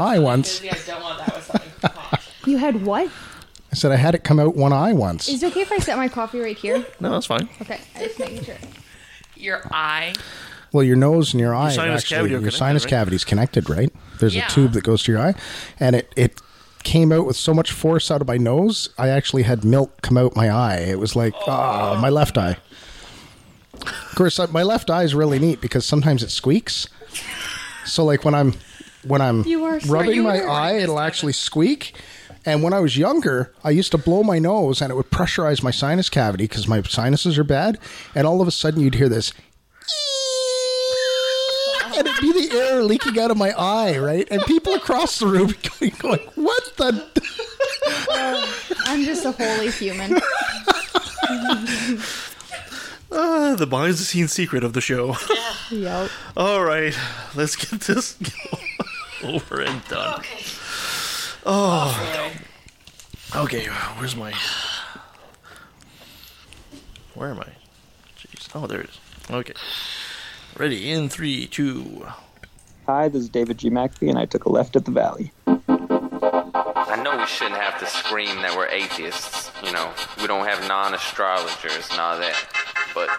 eye once. You guys don't want that with something. You had what? I said I had it come out one eye once. Is it okay if I set my coffee right here? No, that's fine. Okay, I just making sure. Your eye? Well, your nose and your eye. Your sinus cavity is connected, right? There's a tube that goes to your eye, and it came out with so much force out of my nose, I actually had milk come out my eye. It was like, my left eye. Of course, my left eye is really neat because sometimes it squeaks. So, like when I'm rubbing my eye, it'll actually squeak. And when I was younger, I used to blow my nose, and it would pressurize my sinus cavity because my sinuses are bad. And all of a sudden, you'd hear this, and it'd be the air leaking out of my eye, right? And people across the room going, "What the?" I'm just a holy human. The behind-the-scenes secret of the show. Yeah. Yep. All right, let's get this over and done. Okay. Oh. Okay. Where am I? Jeez. Oh, there it is. Okay. Ready in 3, 2. Hi, this is David G. McAfee, and I took a left at the Valley. I know we shouldn't have to scream that we're atheists. You know, we don't have non-astrologers and all that. But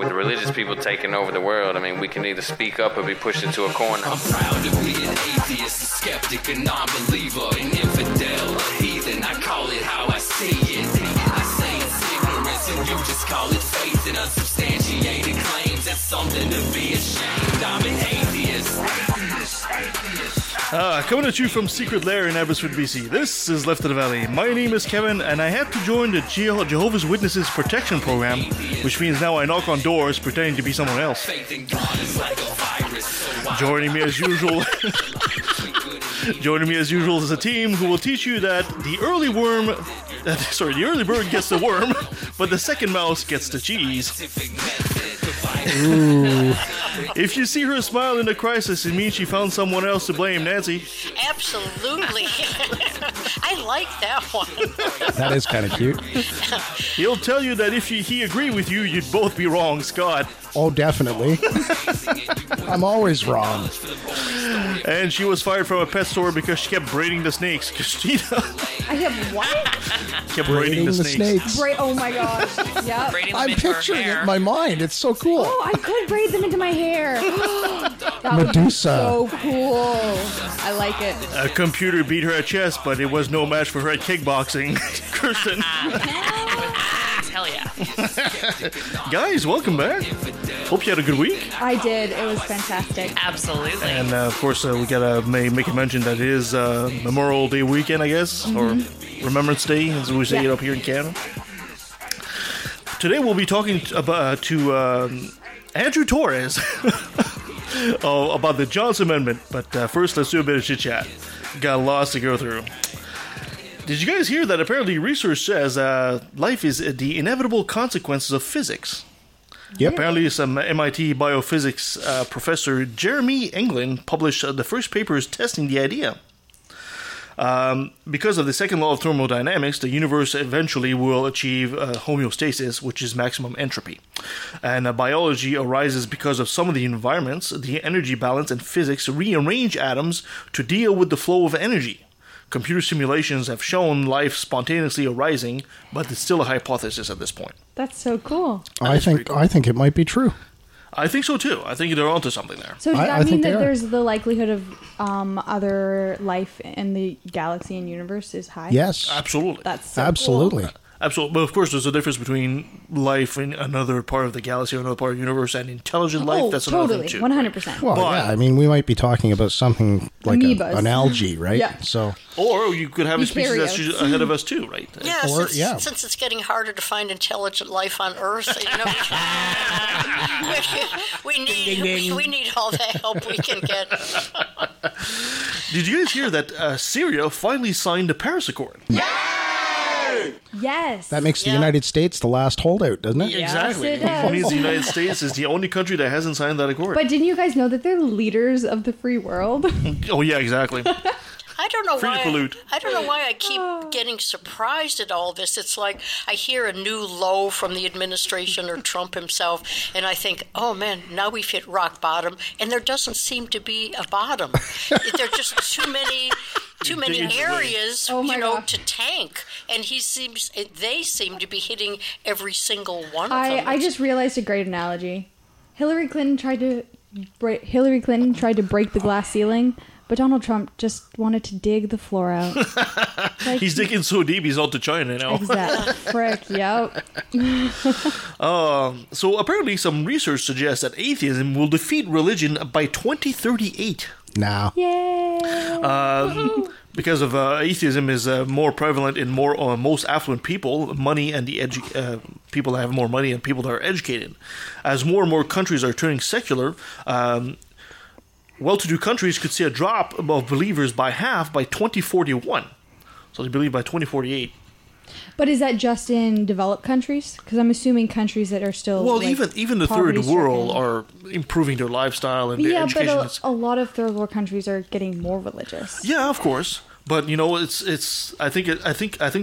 with the religious people taking over the world, I mean, we can either speak up or be pushed into a corner. I'm proud to be an atheist, a skeptic, a non-believer, an infidel, a heathen. I call it how I see it. I say it's ignorance, and you just call it faith in unsubstantiated claims. That's something to be ashamed. I'm an atheist. Coming at you from Secret Lair in Abbotsford, BC. This is Left of the Valley. My name is Kevin, and I have to join the Jehovah's Witnesses Protection Program, which means now I knock on doors pretending to be someone else. Joining me as usual is a team who will teach you that the early bird gets the worm, but the second mouse gets the cheese. Ooh. If you see her smile in a crisis, it means she found someone else to blame, Nancy. Absolutely. I like that one. That is kind of cute. He'll tell you that if he agreed with you, you'd both be wrong, Scott. Oh, definitely. I'm always wrong. And she was fired from a pet store because she kept braiding the snakes. Kept braiding the snakes. Oh, my gosh. Yep. I'm picturing it in my mind. It's so cool. Oh, I could braid them into my hair. That Medusa. So cool. I like it. A computer beat her at chess, but it was no match for her at kickboxing. Kirsten. Hell yeah. Guys, welcome back. Hope you had a good week. I did. It was fantastic. Absolutely. And, of course, we got to make a mention that it is Memorial Day weekend, I guess, or Remembrance Day, as we say it up here in Canada. Today we'll be talking to Andrew Torrez about the Johnson Amendment. But first, let's do a bit of chit-chat. Got lots to go through. Did you guys hear that apparently research says life is the inevitable consequences of physics? Yep. Apparently some MIT biophysics professor Jeremy England published the first papers testing the idea. Because of the second law of thermodynamics, the universe eventually will achieve homeostasis, which is maximum entropy. And biology arises because of some of the environments, the energy balance, and physics rearrange atoms to deal with the flow of energy. Computer simulations have shown life spontaneously arising, but it's still a hypothesis at this point. That's so cool. I think it might be true. I think so, too. I think they're onto something there. So does that mean that there's the likelihood of other life in the galaxy and universe is high? Yes. Absolutely. That's so cool. Absolutely. But, of course, there's a difference between life in another part of the galaxy or another part of the universe and intelligent life. That's another thing, too. 100%. Well, but, I mean, we might be talking about something like an algae, right? Yeah. So, or you could have a species that's ahead of us, too, right? Yeah, since it's getting harder to find intelligent life on Earth, you know, we need all the help we can get. Did you guys hear that Syria finally signed the Paris Accord? Yeah! Yes. That makes the United States the last holdout, doesn't it? Exactly. Yes, it does. It means the United States is the only country that hasn't signed that accord. But didn't you guys know that they're leaders of the free world? Oh, yeah, exactly. I don't I don't know why I keep getting surprised at all this. It's like I hear a new low from the administration or Trump himself, and I think, oh, man, now we've hit rock bottom, and there doesn't seem to be a bottom. There are just too many areas, to tank, and they seem to be hitting every single one of them. I just realized a great analogy. Hillary Clinton tried to break the glass ceiling, but Donald Trump just wanted to dig the floor out. Like, he's digging so deep, he's out to China now. Exactly. Frick, yep. So apparently some research suggests that atheism will defeat religion by 2038. Now. Yay! Because of atheism is more prevalent in most affluent people, money, and people that have more money and people that are educated. As more and more countries are turning secular, well-to-do countries could see a drop of believers by half by 2041. So they believe by 2048. But is that just in developed countries? Because I'm assuming countries that are still even the third world are improving their lifestyle and their education. Yeah, but a lot of third world countries are getting more religious. Yeah, of course. But it's. I think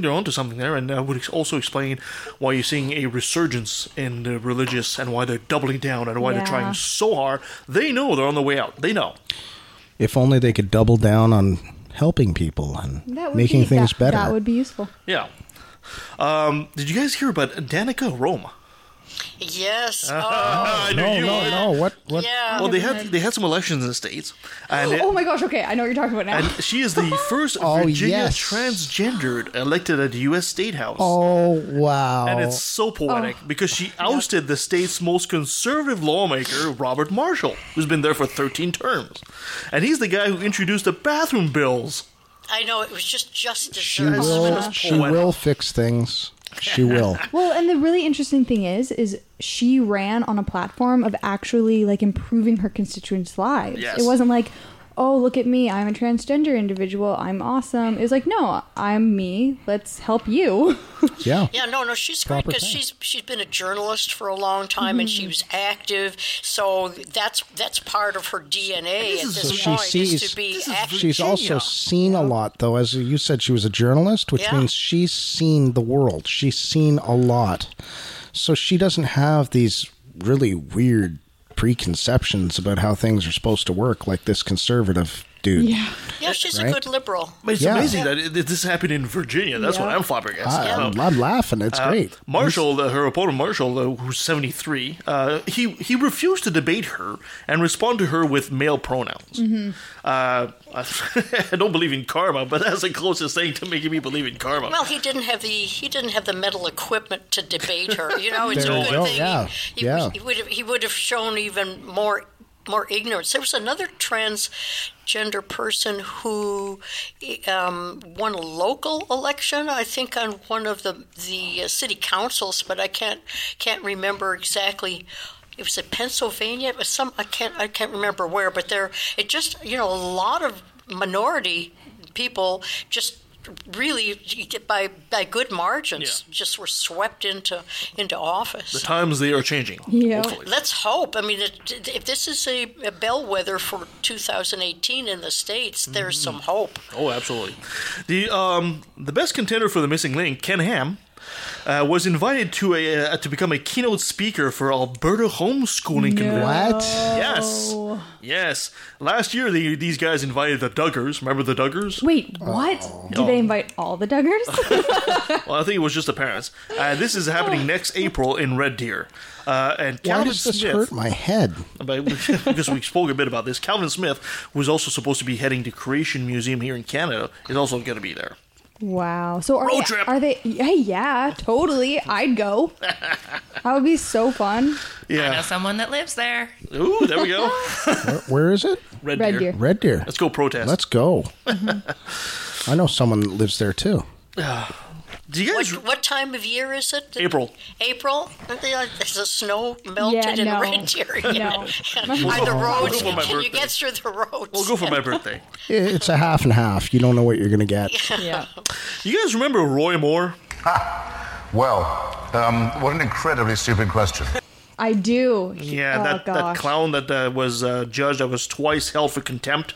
they're onto something there, and I would also explain why you're seeing a resurgence in the religious and why they're doubling down and why they're trying so hard. They know they're on the way out. They know. If only they could double down on helping people and making things better. That would be useful. Yeah. Did you guys hear about Danica Roma? Yes. No. What? Yeah. Well, they had some elections in the States. And oh my gosh! Okay, I know what you're talking about now. And she is the first Virginia transgendered elected at the U.S. State House. Oh wow! And it's so poetic because she ousted the state's most conservative lawmaker, Robert Marshall, who's been there for 13 terms, and he's the guy who introduced the bathroom bills. I know, it was just justice. She will fix things. She will. Well, and the really interesting thing is she ran on a platform of actually like improving her constituents' lives. Yes. It wasn't like, oh, look at me, I'm a transgender individual, I'm awesome. It was like, no, I'm me, let's help you. Yeah. Yeah, no, she's great because she's been a journalist for a long time, mm-hmm. and she was active, so that's part of her DNA at this point, is to be active. She's also seen a lot, though. As you said, she was a journalist, which means she's seen the world. She's seen a lot. So she doesn't have these really weird preconceptions about how things are supposed to work like this conservative dude. Yeah, she's a good liberal. But it's amazing that this happened in Virginia. That's what I'm flopping against. I'm laughing. It's great. Marshall, her opponent Marshall, who's 73, he refused to debate her and respond to her with male pronouns. Mm-hmm. I don't believe in karma, but that's the closest thing to making me believe in karma. Well, he didn't have the metal equipment to debate her. It's a good thing. Yeah. He would have shown even more ignorance. There was another transgender person who won a local election, I think, on one of the city councils, but I can't remember exactly. It was in Pennsylvania. It was some I can't remember where, but there it just a lot of minority people just really by good margins just were swept into office. The times they are changing. Yeah. Hopefully. Let's hope. I mean, if this is a bellwether for 2018 in the States, there's some hope. Oh, absolutely. The best contender for the missing link, Ken Ham, was invited to become a keynote speaker for Alberta Homeschooling Convention. What? Yes. Last year, these guys invited the Duggars. Remember the Duggars? Wait, what? Did they invite all the Duggars? Well, I think it was just the parents. This is happening next April in Red Deer. And Calvin Smith, hurt my head? Because we spoke a bit about this. Calvin Smith, who's also supposed to be heading to Creation Museum here in Canada, is also going to be there. Wow. So are they yeah, totally. I'd go. That would be so fun. Yeah. I know someone that lives there. Ooh, there we go. Where is it? Red Deer. Red Deer. Let's go protest. Let's go. Mm-hmm. I know someone that lives there too. Do you guys what time of year is it? April? There's the snow melted in Red Deer. No. On the roads. Can you get through the roads? We'll go for my birthday. It's a half and half. You don't know what you're going to get. Yeah. You guys remember Roy Moore? What an incredibly stupid question. I do. Yeah, that clown that was judged, that was twice held for contempt.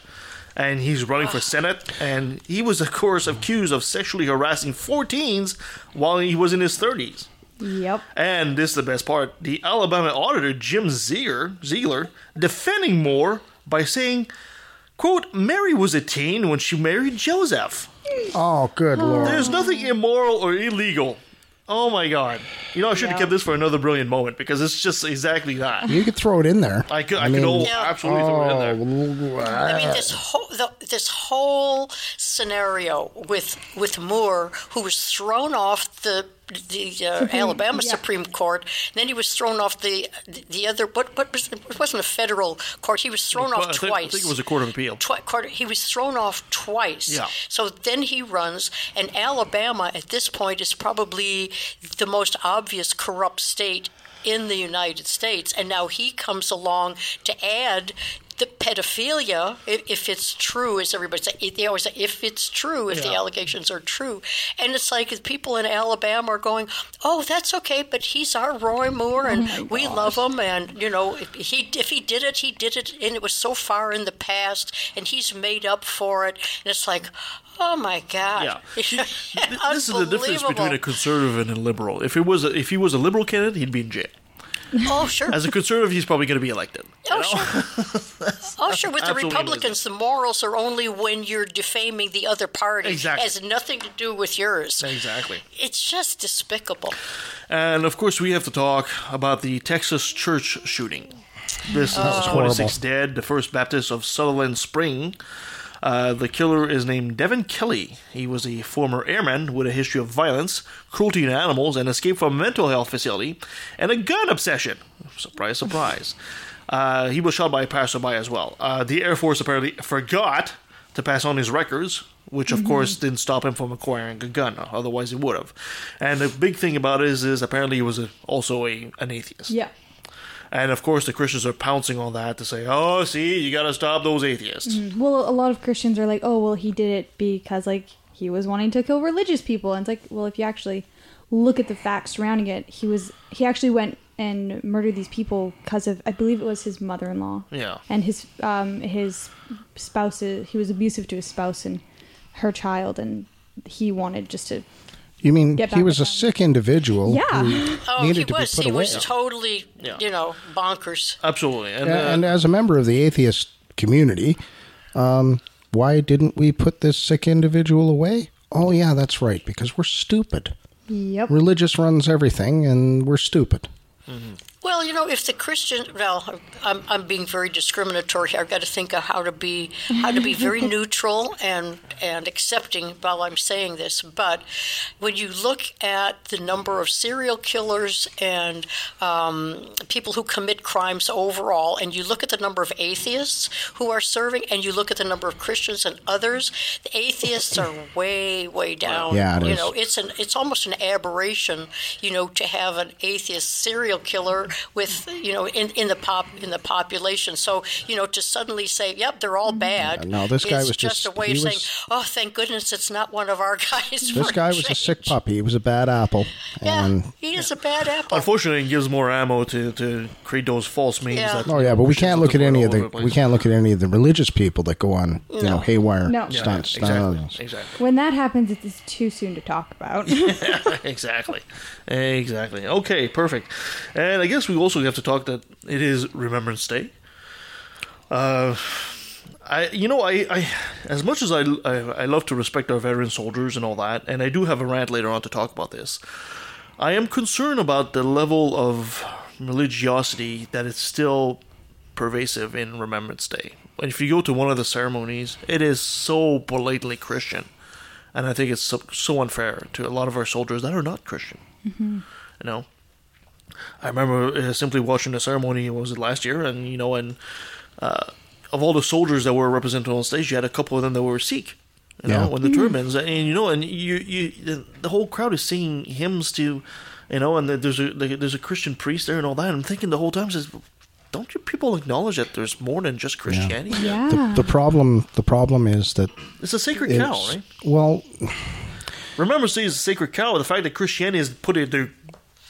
and he's running for Senate, and he was, of course, accused of sexually harassing four teens while he was in his 30s. Yep. And this is the best part. The Alabama auditor, Jim Ziegler, defending Moore by saying, quote, Mary was a teen when she married Joseph. Oh, good Lord. There's nothing immoral or illegal. Oh, my God. You know, I should have kept this for another brilliant moment because it's just exactly that. You could throw it in there. I could absolutely throw it in there. I mean, this whole scenario with Moore, who was thrown off the Alabama Supreme Court, then he was thrown off the other. It wasn't a federal court. He was thrown off twice. I think it was a court of appeal. He was thrown off twice. Yeah. So then he runs, and Alabama at this point is probably the most obvious corrupt state in the United States, and now he comes along to add the pedophilia, if it's true, as everybody says, they always say, if it's true, if the allegations are true. And it's like people in Alabama are going, oh, that's okay, but he's our Roy Moore, and we love him, and, you know, if he did it, and it was so far in the past, and he's made up for it, and it's like, oh, my God. Yeah. This is the difference between a conservative and a liberal. If he was a liberal candidate, he'd be in jail. Oh, sure. As a conservative, he's probably going to be elected. With the Republicans, the morals are only when you're defaming the other party. Exactly. It has nothing to do with yours. Exactly. It's just despicable. And, of course, we have to talk about the Texas church shooting. This is 26 dead, the First Baptist of Sutherland Springs. The killer is named Devin Kelly. He was a former airman with a history of violence, cruelty to animals, and escape from a mental health facility, and a gun obsession. Surprise, surprise. He was shot by a passerby as well. The Air Force apparently forgot to pass on his records, which, of course, didn't stop him from acquiring a gun. Otherwise, he would have. And the big thing about it is apparently he was also an atheist. Yeah. And, of course, the Christians are pouncing on that to say, oh, see, you got to stop those atheists. Mm-hmm. Well, a lot of Christians are like, oh, well, he did it because, like, he was wanting to kill religious people. And it's like, well, if you actually look at the facts surrounding it, he actually went and murdered these people because of, I believe it was his mother-in-law. Yeah. And his spouse, he was abusive to his spouse and her child, and he wanted just to... You mean he was a sick individual? Yeah. He was totally, bonkers. Absolutely. And as a member of the atheist community, why didn't we put this sick individual away? Oh, yeah, that's right, because we're stupid. Yep. Religious runs everything, and we're stupid. Mm-hmm. Well, you know, if the Christian, well, I'm being very discriminatory here. I've got to think of how to be very neutral and accepting while I'm saying this. But when you look at the number of serial killers and people who commit crimes overall, and you look at the number of atheists who are serving, and you look at the number of Christians and others, the atheists are way, way down. Yeah, it is. You know, it's almost an aberration, you know, to have an atheist serial killer with, you know, in the population. So, you know, to suddenly say, yep, they're all bad. Yeah, no, this guy was just a way of saying, oh, thank goodness it's not one of our guys. This guy was a sick puppy. He was a bad apple. And yeah, he is a bad apple. Unfortunately, it gives more ammo to create those false memes. Yeah. But we can't look at any of the religious people that go on, you know, haywire stunts. Yeah, exactly. When that happens, it's too soon to talk about. Yeah, exactly. Okay, perfect. And I guess we also have to talk that it is Remembrance Day. As much as I love to respect our veteran soldiers and all that, and I do have a rant later on to talk about this, I am concerned about the level of religiosity that is still pervasive in Remembrance Day. And if you go to one of the ceremonies, it is so blatantly Christian. And I think it's so unfair to a lot of our soldiers that are not Christian. Mm-hmm. You know? I remember simply watching the ceremony, last year? And, you know, of all the soldiers that were represented on stage, you had a couple of them that were Sikh, you know, when the term ends. And, you know, and the whole crowd is singing hymns to, you know, and there's a Christian priest there and all that. And I'm thinking the whole time, says, don't you people acknowledge that there's more than just Christianity? Yeah. Yeah. The problem is that... It's a sacred cow, right? Well... Remember, see, it's a sacred cow. The fact that Christianity has put it...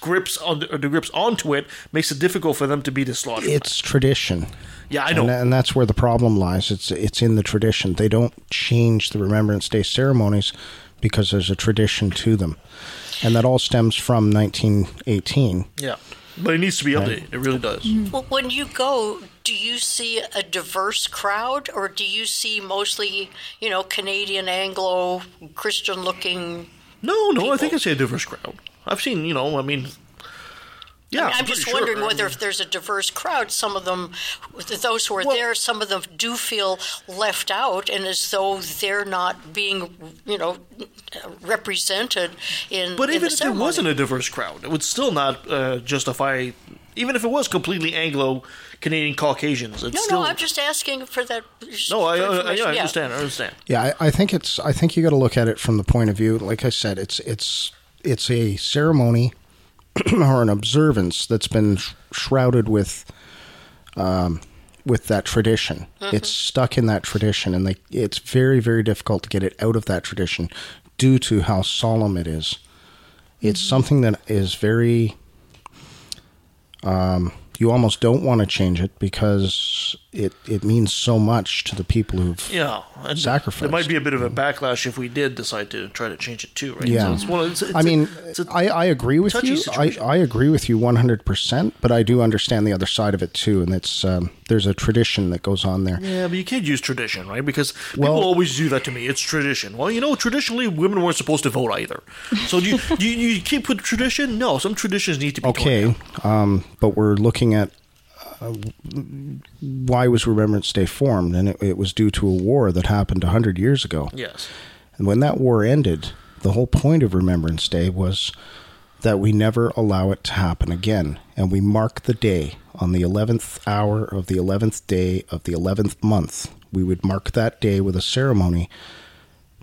grips on the grips onto it makes it difficult for them to be dislodged. It's tradition. Yeah, I know. And that's where the problem lies. It's in the tradition. They don't change the Remembrance Day ceremonies because there's a tradition to them. And that all stems from 1918. Yeah. But it needs to be updated. It really does. Well, when you go, do you see a diverse crowd, or do you see mostly, you know, Canadian, Anglo, Christian-looking people? I think I see a diverse crowd. I've seen, you know, I mean... Yeah, I'm just wondering whether if there's a diverse crowd, some of them, those who are there, some of them do feel left out and as though they're not being, you know, represented in the ceremony. But even if there wasn't a diverse crowd, it would still not justify, even if it was completely Anglo-Canadian Caucasians. No, I'm just asking for that. No, I understand. Yeah, I think you got to look at it from the point of view, like I said, it's a ceremony or an observance that's been shrouded with that tradition. Mm-hmm. It's stuck in that tradition, and it's very, very difficult to get it out of that tradition due to how solemn it is. It's something that is very... you almost don't want to change it because it means so much to the people who've sacrificed. There might be a bit of a backlash if we did decide to try to change it too, right? Yeah. So I agree with you. I agree with you 100%, but I do understand the other side of it too, and it's there's a tradition that goes on there. Yeah, but you can't use tradition, right? Because people always do that to me. It's tradition. Well, you know, traditionally women weren't supposed to vote either. So do you keep with tradition? No, some traditions need to be but we're looking at why was Remembrance Day formed, and it was due to a war that happened 100 years ago. Yes. And when that war ended, the whole point of Remembrance Day was that we never allow it to happen again, and we mark the day on the 11th hour of the 11th day of the 11th month. We would mark that day with a ceremony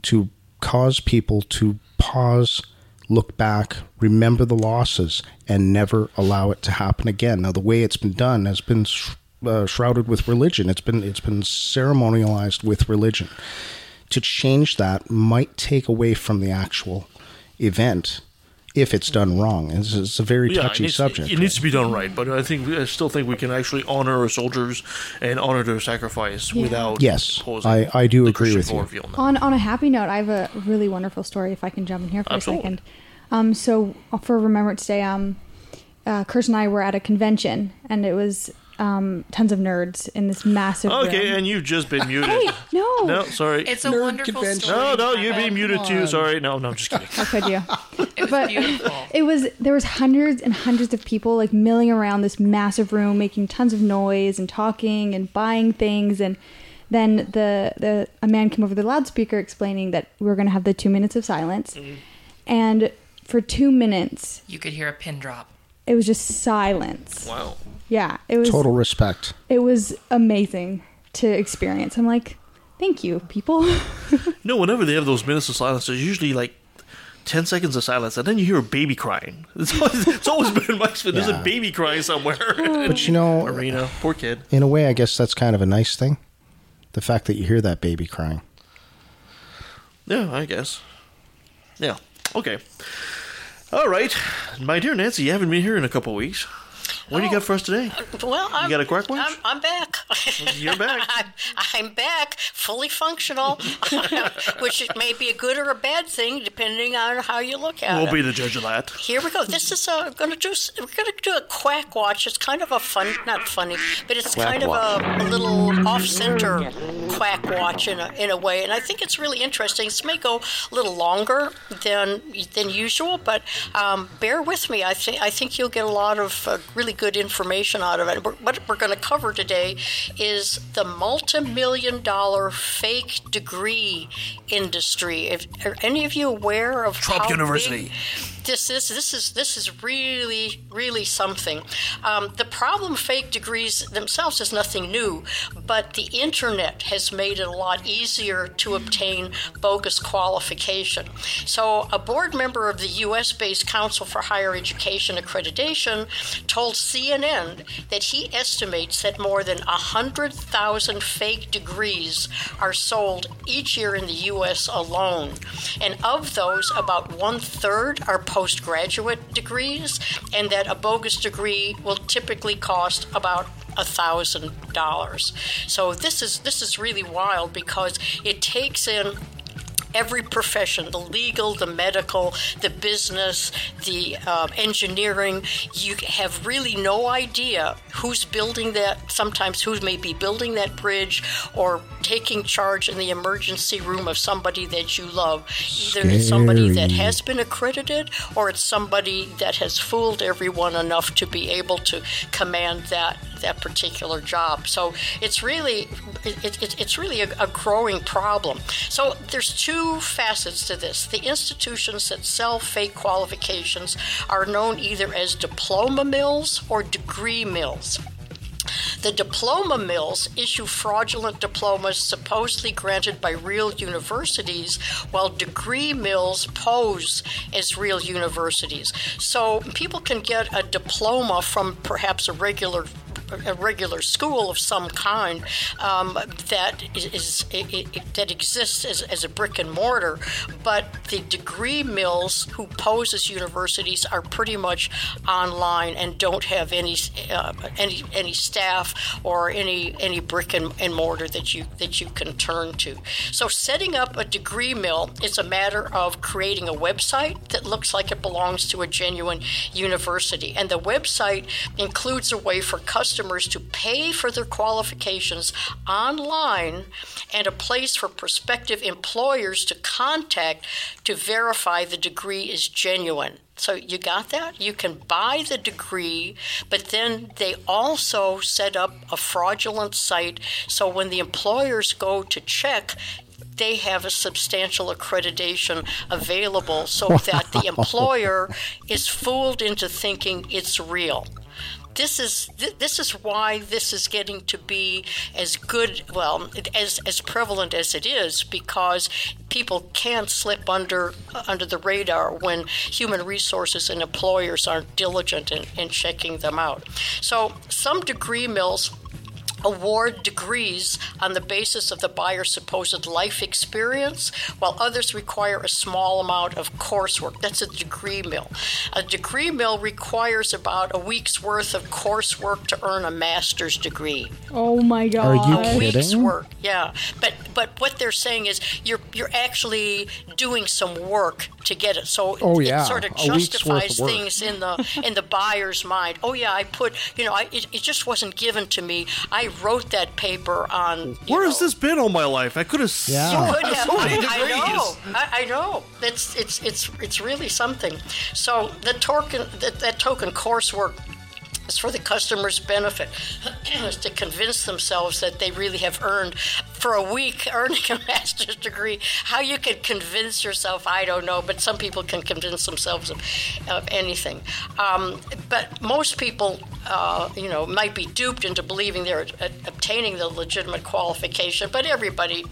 to cause people to pause, look back, remember the losses, and never allow it to happen again. Now, the way it's been done has been shrouded with religion. It's been ceremonialized with religion. To change that might take away from the actual event if it's done wrong. It's a very touchy subject. It needs to be done right, but I still think we can actually honor our soldiers and honor their sacrifice without opposing. I do agree with you. On a happy note, I have a really wonderful story, if I can jump in here for a second. So for Remembrance Day, Kirsten and I were at a convention, and it was tons of nerds in this massive room. And you've just been muted. Hey, no, sorry. It's a wonderful convention. No, you'd be muted too. Sorry. No, I'm just kidding. How could you? It was beautiful. There was hundreds and hundreds of people like milling around this massive room, making tons of noise and talking and buying things. And then a man came over the loudspeaker explaining that we were going to have the 2 minutes of silence. Mm-hmm. And for 2 minutes, you could hear a pin drop. It was just silence. Wow. Yeah, it was total respect. It was amazing to experience. I'm like, thank you, people. Whenever they have those minutes of silence, there's usually like 10 seconds of silence, and then you hear a baby crying. It's always been my experience. There's a baby crying somewhere. But you know, arena, poor kid. In a way, I guess that's kind of a nice thing. The fact that you hear that baby crying. Yeah, I guess. Yeah. Okay. All right, my dear Nancy, you haven't been here in a couple of weeks. What do you got for us today? Well, you got a Quack Watch? I'm back. You're back. I'm back, fully functional, which may be a good or a bad thing depending on how you look at it. We'll be the judge of that. Here we go. This is we're going to do a Quack Watch. It's kind of a a little off-center Quack Watch in a way, and I think it's really interesting. This may go a little longer than usual, but bear with me. I think you'll get a lot of really good information out of it. What we're going to cover today is the multi-million-dollar fake degree industry. Are any of you aware of Trump University? This is really, really something. The problem fake degrees themselves is nothing new, but the internet has made it a lot easier to obtain bogus qualification. So a board member of the U.S.-based Council for Higher Education Accreditation told CNN that he estimates that more than 100,000 fake degrees are sold each year in the U.S. alone. And of those, about one-third are posted postgraduate degrees, and that a bogus degree will typically cost about $1,000. So this is really wild because it takes in every profession, the legal, the medical, the business, the engineering. You have really no idea who's building that, sometimes who may be building that bridge or taking charge in the emergency room of somebody that you love. Either it's somebody that has been accredited or it's somebody that has fooled everyone enough to be able to command that particular job. So it's really a growing problem. So there's two facets to this. The institutions that sell fake qualifications are known either as diploma mills or degree mills. The diploma mills issue fraudulent diplomas supposedly granted by real universities, while degree mills pose as real universities. So people can get a diploma from perhaps a regular school of some kind that exists as a brick and mortar, but the degree mills who pose as universities are pretty much online and don't have any staff or any brick and mortar that you can turn to. So setting up a degree mill is a matter of creating a website that looks like it belongs to a genuine university, and the website includes a way for customers to pay for their qualifications online and a place for prospective employers to contact to verify the degree is genuine. So you got that? You can buy the degree, but then they also set up a fraudulent site so when the employers go to check, they have a substantial accreditation available so that the employer is fooled into thinking it's real. This is why this is getting to be as prevalent as it is, because people can slip under the radar when human resources and employers aren't diligent in checking them out. So some degree mills award degrees on the basis of the buyer's supposed life experience, while others require a small amount of coursework. That's a degree mill. A degree mill requires about a week's worth of coursework to earn a master's degree. Oh my God! Are you kidding? A week's work, yeah. But what they're saying is you're actually doing some work to get it. So it sort of justifies things in the buyer's mind. Oh yeah, it just wasn't given to me. I wrote that paper on. Where has this been all my life? I could have. Yeah. I know. It's really something. So that token coursework is for the customer's benefit, is to convince themselves that they really have earned. For a week, earning a master's degree, how you can convince yourself, I don't know, but some people can convince themselves of anything. But most people, might be duped into believing they're obtaining the legitimate qualification. But everybody,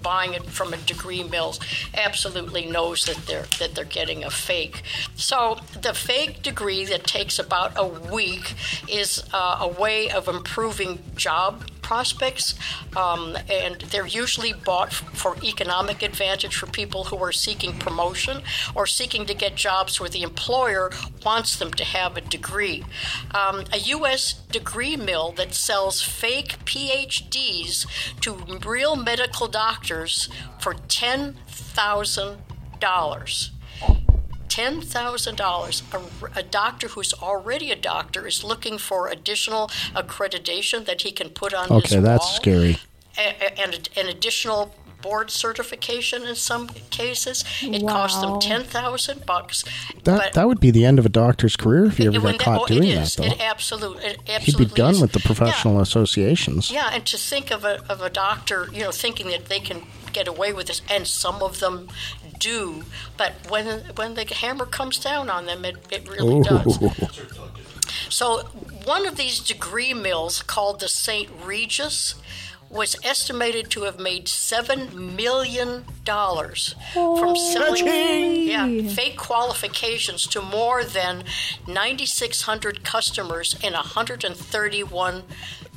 buying it from a degree mill absolutely knows that they're getting a fake. So the fake degree that takes about a week is a way of improving job prospects, and they're usually bought for economic advantage for people who are seeking promotion or seeking to get jobs where the employer wants them to have a degree. A U.S. degree mill that sells fake PhDs to real medical doctors for $10,000. $10,000. A doctor who's already a doctor is looking for additional accreditation that he can put on his wall. Okay, that's scary. And an additional board certification in some cases. It costs them $10,000. That would be the end of a doctor's career if you ever got caught doing that, though. It absolutely He'd be done with the professional associations. Yeah, and to think of a doctor, thinking that they can get away with this, and some of them do, but when the hammer comes down on them, it really does. So one of these degree mills, called the St. Regis, was estimated to have made $7 million from selling fake qualifications to more than 9,600 customers in 131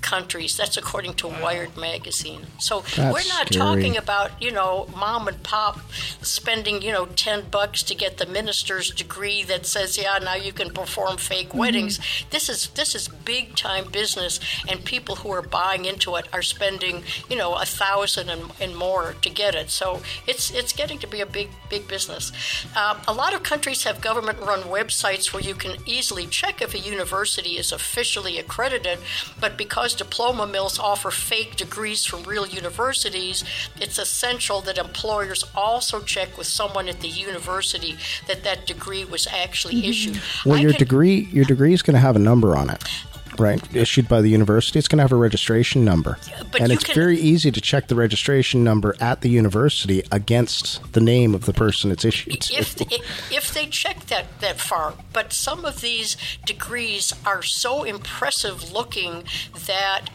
countries. That's according to Wired magazine. So that's we're not scary. Talking about, you know, mom and pop spending, you know, $10 to get the minister's degree that says, yeah, now you can perform fake weddings. This is big time business, and people who are buying into it are spending, you know, $1,000 and more to get it. So it's getting to be a big business. A lot of countries have government-run websites where you can easily check if a university is officially accredited, but because diploma mills offer fake degrees from real universities, it's essential that employers also check with someone at the university that degree was actually issued. Well, your degree is going to have a number on it. Right, issued by the university, it's going to have a registration number, and it's very easy to check the registration number at the university against the name of the person it's issued to. If they check that far, but some of these degrees are so impressive looking that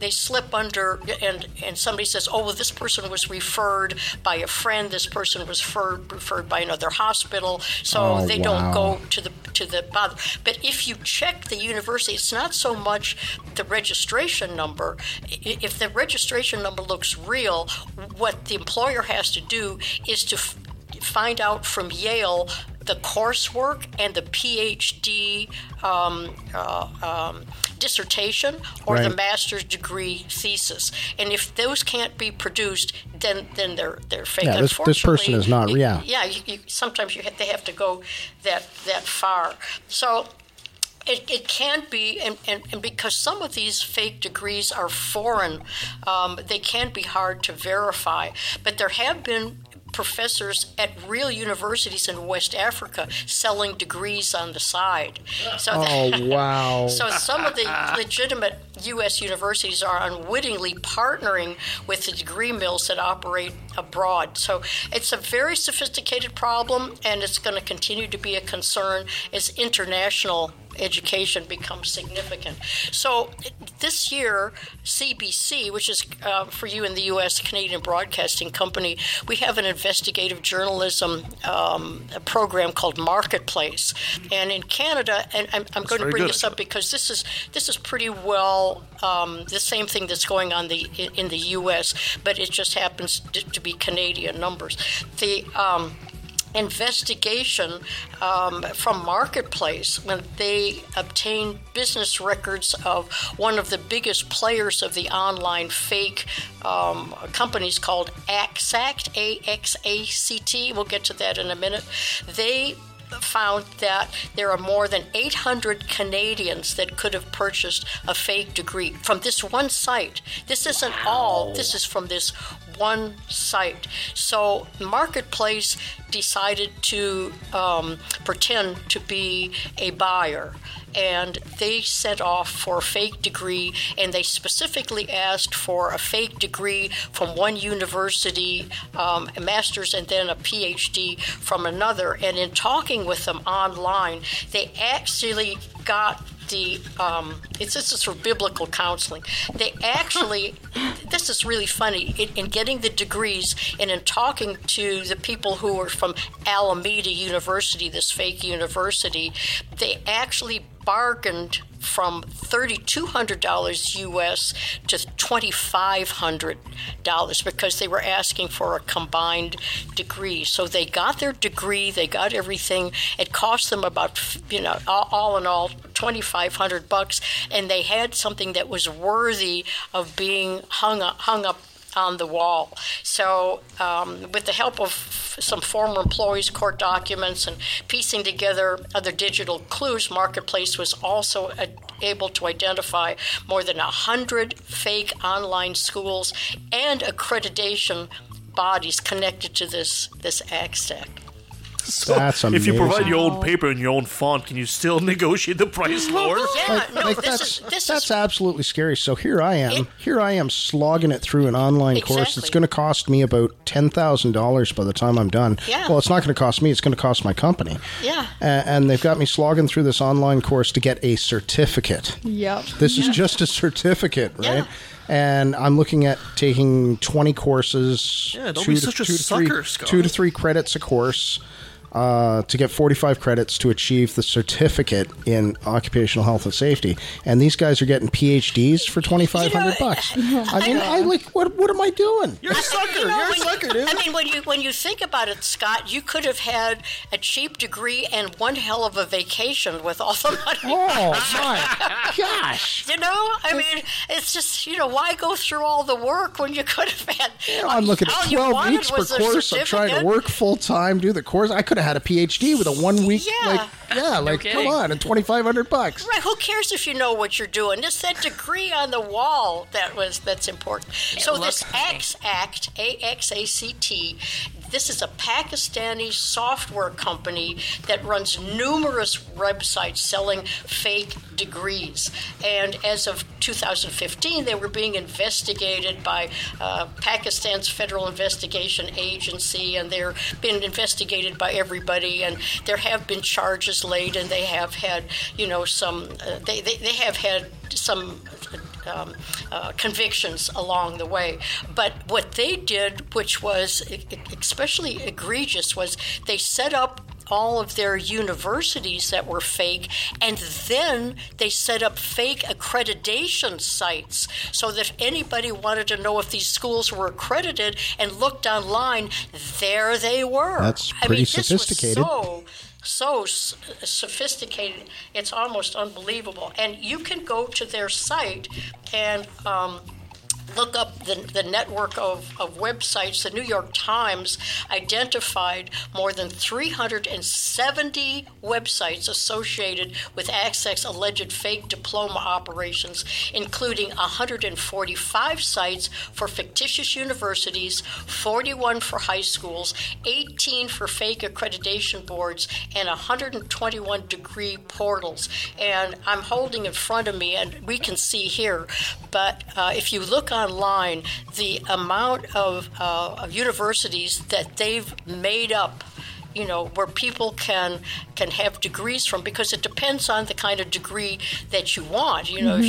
they slip under, and somebody says, oh, well, this person was referred by a friend, this person was referred by another hospital, so don't go to the bother. But if you check the university, it's not so much the registration number. If the registration number looks real, what the employer has to do is to find out from Yale the coursework and the PhD dissertation or the master's degree thesis. And if those can't be produced, then they're fake. Yeah, this person is not. Yeah. Yeah. Sometimes they have to go that far. So. It can be, and because some of these fake degrees are foreign, they can be hard to verify. But there have been professors at real universities in West Africa selling degrees on the side. So wow. So some of the legitimate U.S. universities are unwittingly partnering with the degree mills that operate abroad. So it's a very sophisticated problem, and it's going to continue to be a concern as international education becomes significant. So this year, CBC, which is for you in the U.S., Canadian Broadcasting Company, we have an investigative journalism program called Marketplace. And in Canada, and I'm going to bring this up because this is pretty well the same thing that's going on in the U.S., but it just happens to be Canadian numbers. The investigation from Marketplace, when they obtained business records of one of the biggest players of the online fake companies called AXACT, AXACT. We'll get to that in a minute. They found that there are more than 800 Canadians that could have purchased a fake degree from this one site. This isn't all. This is from this one site. So Marketplace decided to pretend to be a buyer, and they sent off for a fake degree, and they specifically asked for a fake degree from one university, a master's, and then a PhD from another. And in talking with them online, they actually got this is for biblical counseling. They actually, this is really funny, in getting the degrees and in talking to the people who are from Alameda University, this fake university, they actually bargained from $3,200 U.S. to $2,500 because they were asking for a combined degree. So they got their degree, they got everything. It cost them about, you know, all in all, $2,500, and they had something that was worthy of being hung up on the wall. So with the help of some former employees, court documents, and piecing together other digital clues, Marketplace was also able to identify more than 100 fake online schools and accreditation bodies connected to this AXACT. So that's amazing. If you provide your own paper in your own font, can you still negotiate the price lower? Yeah, that's absolutely scary. So here I am slogging it through an online course that's going to cost me about $10,000 by the time I'm done. Yeah. Well, it's not going to cost me; it's going to cost my company. Yeah. And they've got me slogging through this online course to get a certificate. Yep. This is just a certificate, right? Yeah. And I'm looking at taking 20 courses, 2 to 3 credits a course. to get 45 credits to achieve the certificate in occupational health and safety. And these guys are getting PhDs for $2,500. I mean, I like, what am I doing? You're a sucker. You're a sucker, dude. I mean, when you think about it, Scott, you could have had a cheap degree and one hell of a vacation with all the money. Oh, my gosh. You know, I mean, it's just, you know, why go through all the work when you could have had... You know, I'm looking at 12 weeks per course. I'm trying to work full-time, do the course. I could have had a PhD with a one-week... Yeah. Come on, and $2,500. Right, who cares if you know what you're doing? It's that degree on the wall that's important. So this AXACT, AXACT, this is a Pakistani software company that runs numerous websites selling fake degrees. And as of 2015, they were being investigated by Pakistan's Federal Investigation Agency, and they're been investigated by everybody, and there have been charges laid, and they have had, you know, some they have had some convictions along the way. But what they did, which was especially egregious, was they set up all of their universities that were fake, and then they set up fake accreditation sites so that if anybody wanted to know if these schools were accredited and looked online, there they were. That's pretty sophisticated. This was so sophisticated, it's almost unbelievable. And you can go to their site and look up the network of websites. The New York Times identified more than 370 websites associated with AXACT's alleged fake diploma operations, including 145 sites for fictitious universities, 41 for high schools, 18 for fake accreditation boards, and 121 degree portals. And I'm holding in front of me, and we can see here, but if you look online, the amount of universities that they've made up, you know, where people can have degrees from, because it depends on the kind of degree that you want. You know, if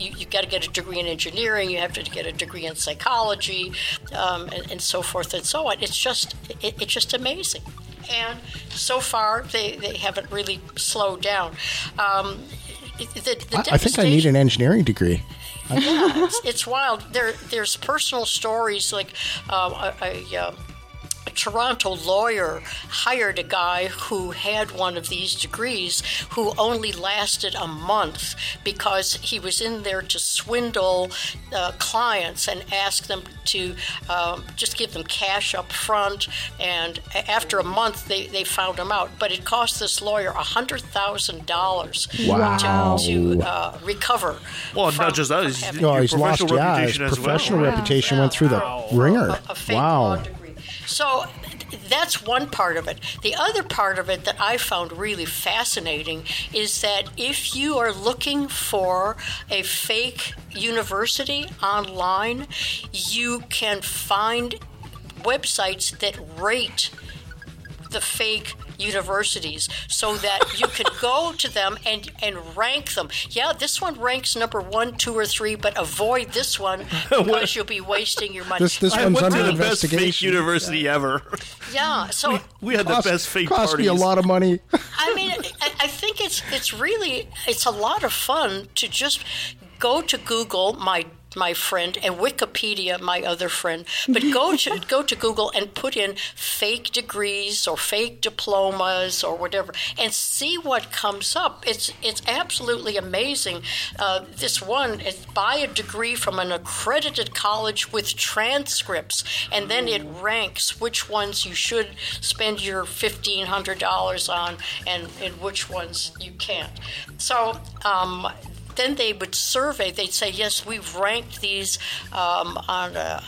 you got to get a degree in engineering, you have to get a degree in psychology, and so forth and so on. It's just it's just amazing. And so far, they haven't really slowed down. I think I need an engineering degree. Yeah, it's wild. There's personal stories, like a Toronto lawyer hired a guy who had one of these degrees who only lasted a month because he was in there to swindle clients and ask them to just give them cash up front. And after a month, they found him out. But it cost this lawyer $100,000 to recover. Well, not just that. He's lost his professional reputation went through the ringer. A fake law degree. So that's one part of it. The other part of it that I found really fascinating is that if you are looking for a fake university online, you can find websites that rate the fake universities so that you could go to them and rank them. Yeah, this one ranks number 1, 2, or 3, but avoid this one because you'll be wasting your money. This one's under investigation. The best fake university ever. Yeah, so we had the best fake parties. Cost me a lot of money. I mean, I think it's really a lot of fun to just go to Google, my friend, and Wikipedia, my other friend, but go to Google and put in fake degrees or fake diplomas or whatever and see what comes up. It's absolutely amazing. This one is buy a degree from an accredited college with transcripts, and then it ranks which ones you should spend your $1,500 on and which ones you can't. So then they would survey. They'd say, yes, we've ranked these on a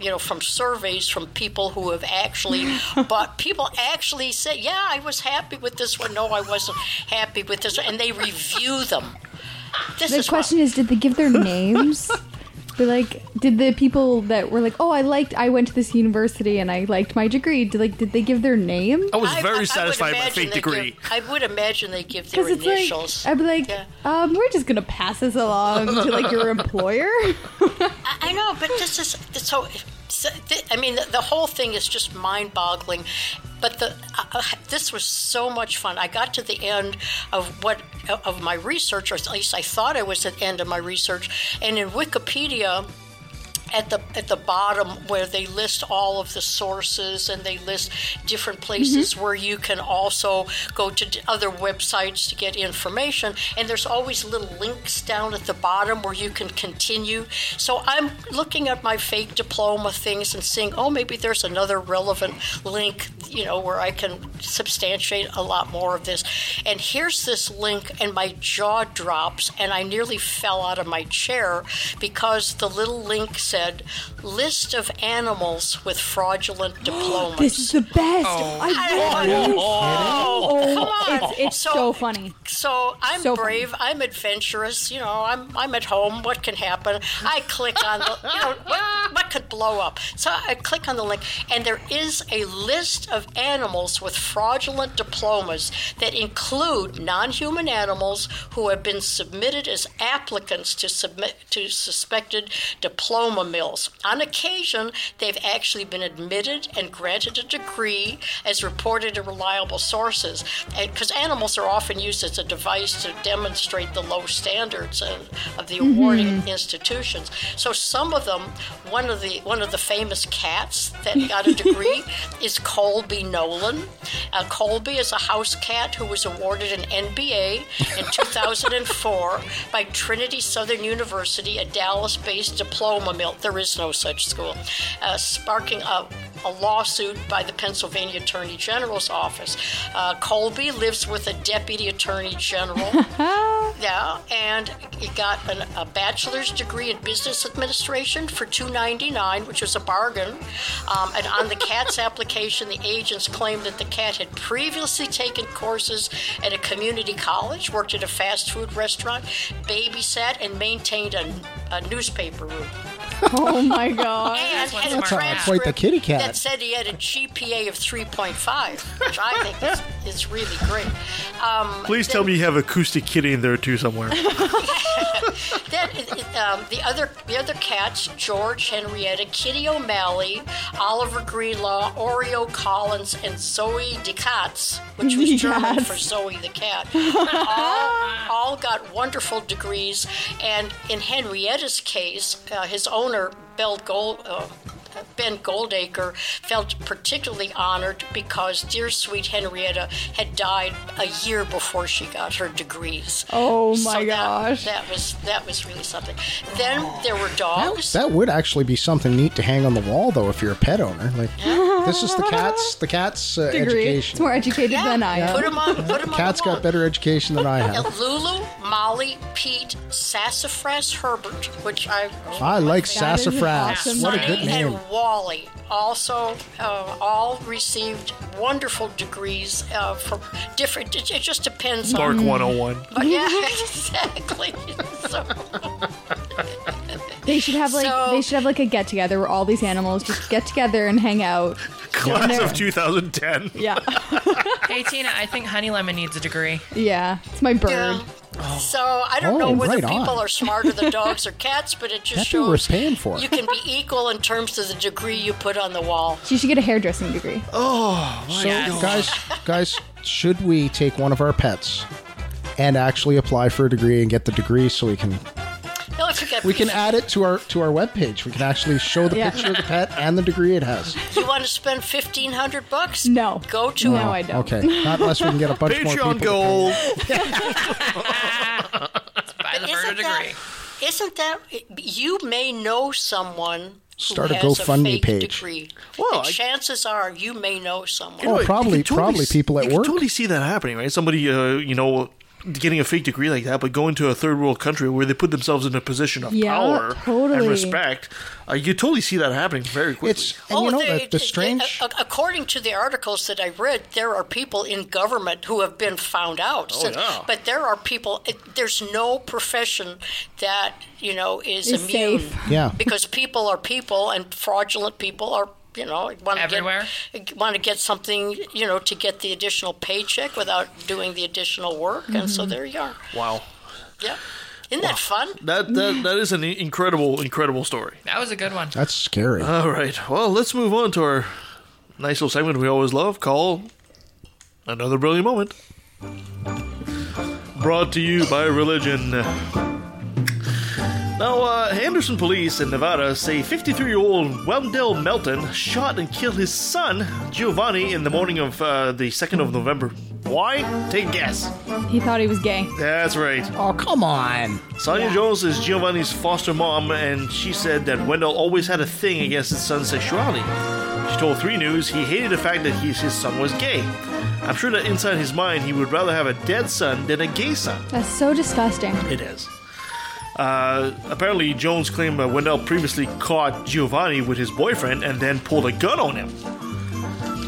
you know, from surveys from people who have actually bought. People actually said, yeah, I was happy with this one. No, I wasn't happy with this one. And they review them. The question is, did they give their names? Did the people that were like, oh, I went to this university and I liked my degree, did they give their name? I was very satisfied with my fake degree. I would imagine they give their initials. I'd be like, we're just going to pass this along to, your employer. I know, but this is... So, I mean, the whole thing is just mind-boggling. But this was so much fun. I got to the end of my research, or at least I thought I was at the end of my research, and in Wikipedia, at the bottom where they list all of the sources and they list different places where you can also go to other websites to get information, and there's always little links down at the bottom where you can continue. So I'm looking at my fake diploma things and seeing, oh, maybe there's another relevant link, you know, where I can substantiate a lot more of this. And here's this link, and my jaw drops, and I nearly fell out of my chair because the little link said, list of animals with fraudulent diplomas. This is the best. Oh. Come on. It's so funny. So I'm so brave. Funny. I'm adventurous. You know, I'm at home. What can happen? I click on the, you know, what could blow up? So I click on the link, and there is a list of animals with fraudulent diplomas that include non-human animals who have been submitted as applicants to suspected diploma mills. On occasion, they've actually been admitted and granted a degree as reported in reliable sources, because animals are often used as a device to demonstrate the low standards of the awarding institutions. So some of them, one of the famous cats that got a degree is Colby Nolan. Colby is a house cat who was awarded an NBA in 2004 by Trinity Southern University, a Dallas-based diploma mill. There is no such school, sparking a lawsuit by the Pennsylvania Attorney General's office. Colby lives with a deputy attorney general. Yeah, and he got a bachelor's degree in business administration for $2.99, which was a bargain. And on the cat's application, the agents claimed that the cat had previously taken courses at a community college, worked at a fast food restaurant, babysat, and maintained a newspaper route. Oh my God! And that's quite the kitty cat. That said, he had a GPA of 3.5, which I think is really great. Please tell me you have Acoustic Kitty in there too somewhere. Then the other cats: George, Henrietta, Kitty O'Malley, Oliver Greenlaw, Oreo Collins, and Zoe DeKatz, which was German for Zoe the cat. All got wonderful degrees, and in Henrietta's case, his owner, Ben Goldacre, felt particularly honored because dear sweet Henrietta had died a year before she got her degrees. Oh my gosh. That was really something. Then there were dogs. That would actually be something neat to hang on the wall, though, if you're a pet owner. Like, this is the cat's education. It's more educated than I am. Put them on. Cat's got better education than I have. Lulu, Molly, Pete, Sassafras Herbert, which I like Sassafras. Awesome. What a good name. Wally also all received wonderful degrees for different. It just depends. Dark on 101. But yeah, exactly. So. They should have like a get together where all these animals just get together and hang out. Class of 2010. Yeah. Hey Tina, I think Honey Lemon needs a degree. Yeah, it's my bird. Yeah. Oh. So I don't know whether people are smarter than dogs or cats, but it just shows worth paying for. You can be equal in terms of the degree you put on the wall. You should get a hairdressing degree. Oh, my God. Guys, should we take one of our pets and actually apply for a degree and get the degree so we can... We can add it to our webpage. We can actually show the picture of the pet and the degree it has. You want to spend $1,500? No. Go to No, I don't. Okay. Not unless we can get a bunch more people. Patreon goal. Buy the bird a degree. Isn't that... You may know someone... Start a GoFundMe page. Well, chances are you may know someone. Oh, probably people at work. You can totally see that happening, right? Somebody, getting a fake degree like that, but going to a third world country where they put themselves in a position of power and respect, you totally see that happening very quickly. According to the articles that I read, there are people in government who have been found out. But there are people. There's no profession that is immune. Safe. Yeah, because people are people, and fraudulent people are. Want to get something, to get the additional paycheck without doing the additional work, and so there you are. Wow. Yeah. Isn't that fun? That is an incredible, incredible story. That was a good one. That's scary. All right. Well, let's move on to our nice little segment we always love called Another Brilliant Moment. Brought to you by religion. Now, Henderson police in Nevada say 53-year-old Wendell Melton shot and killed his son, Giovanni, in the morning of the 2nd of November. Why? Take a guess. He thought he was gay. That's right. Oh, come on. Sonia Jones is Giovanni's foster mom, and she said that Wendell always had a thing against his son's sexuality. She told 3 News he hated the fact that his son was gay. I'm sure that inside his mind he would rather have a dead son than a gay son. That's so disgusting. It is. Apparently, Jones claimed that Wendell previously caught Giovanni with his boyfriend and then pulled a gun on him.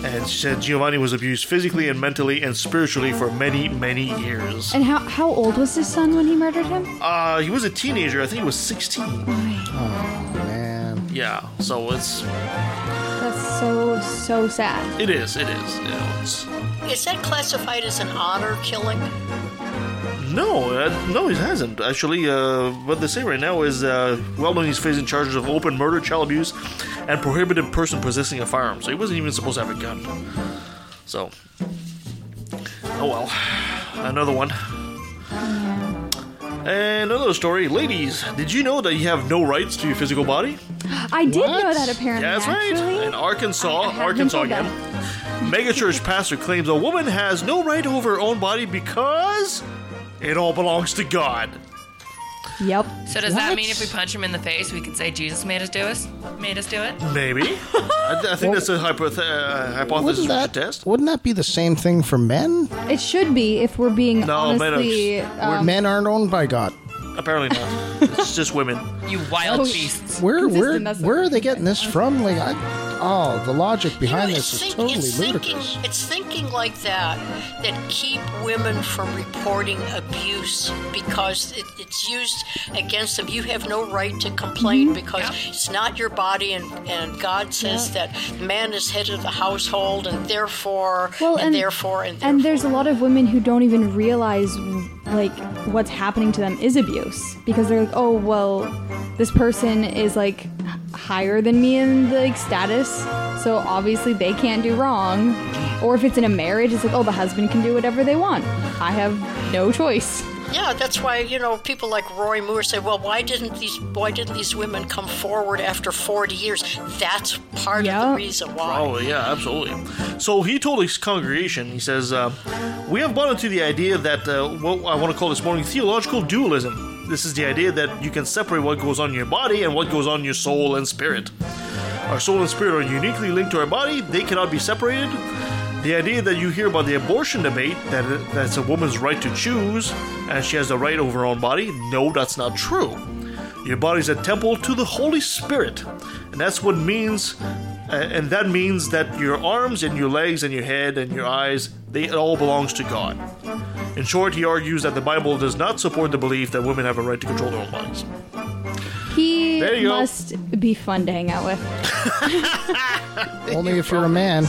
And she said Giovanni was abused physically and mentally and spiritually for many, many years. And how old was his son when he murdered him? He was a teenager. I think he was 16. Oh, man. Yeah, so it's... That's so sad. It is, it is. Yeah, it's... Is that classified as an honor killing? No, it hasn't, actually. What they say right now is Weldon is facing charges of open murder, child abuse, and prohibited person possessing a firearm. So he wasn't even supposed to have a gun. So, oh well. Another one. And another story. Ladies, did you know that you have no rights to your physical body? I did know that, apparently. Yeah, that's actually. Right. In Arkansas again, megachurch pastor claims a woman has no right over her own body because... it all belongs to God. Yep. So does that mean if we punch him in the face, we can say Jesus made us do it? Maybe. I think that's a hypothesis test. Wouldn't that be the same thing for men? It should be if we're being honestly... men aren't owned by God. Apparently not. It's just women. You wild beasts. Where are they getting this from? Like, the logic behind this is totally ludicrous. It's thinking like that keep women from reporting abuse because it's used against them. You have no right to complain because it's not your body, and God says that man is head of the household, and therefore, and therefore. And there's a lot of women who don't even realize like what's happening to them is abuse because they're like, oh, well, this person is like higher than me in the status, so obviously they can't do wrong. Or if it's in a marriage, it's like, oh, the husband can do whatever they want. I have no choice. Yeah, that's why, people like Roy Moore say, well, why didn't these women come forward after 40 years? That's part of the reason why. Oh, yeah, absolutely. So he told his congregation, he says, we have bought into the idea that, what I want to call this morning, theological dualism. This is the idea that you can separate what goes on in your body and what goes on in your soul and spirit. Our soul and spirit are uniquely linked to our body. They cannot be separated. The idea that you hear about the abortion debate, that's a woman's right to choose, and she has the right over her own body, no, that's not true. Your body's a temple to the Holy Spirit, and that means that your arms and your legs and your head and your eyes, it all belongs to God. In short, he argues that the Bible does not support the belief that women have a right to control their own bodies. He must be fun to hang out with. Only if you're a man.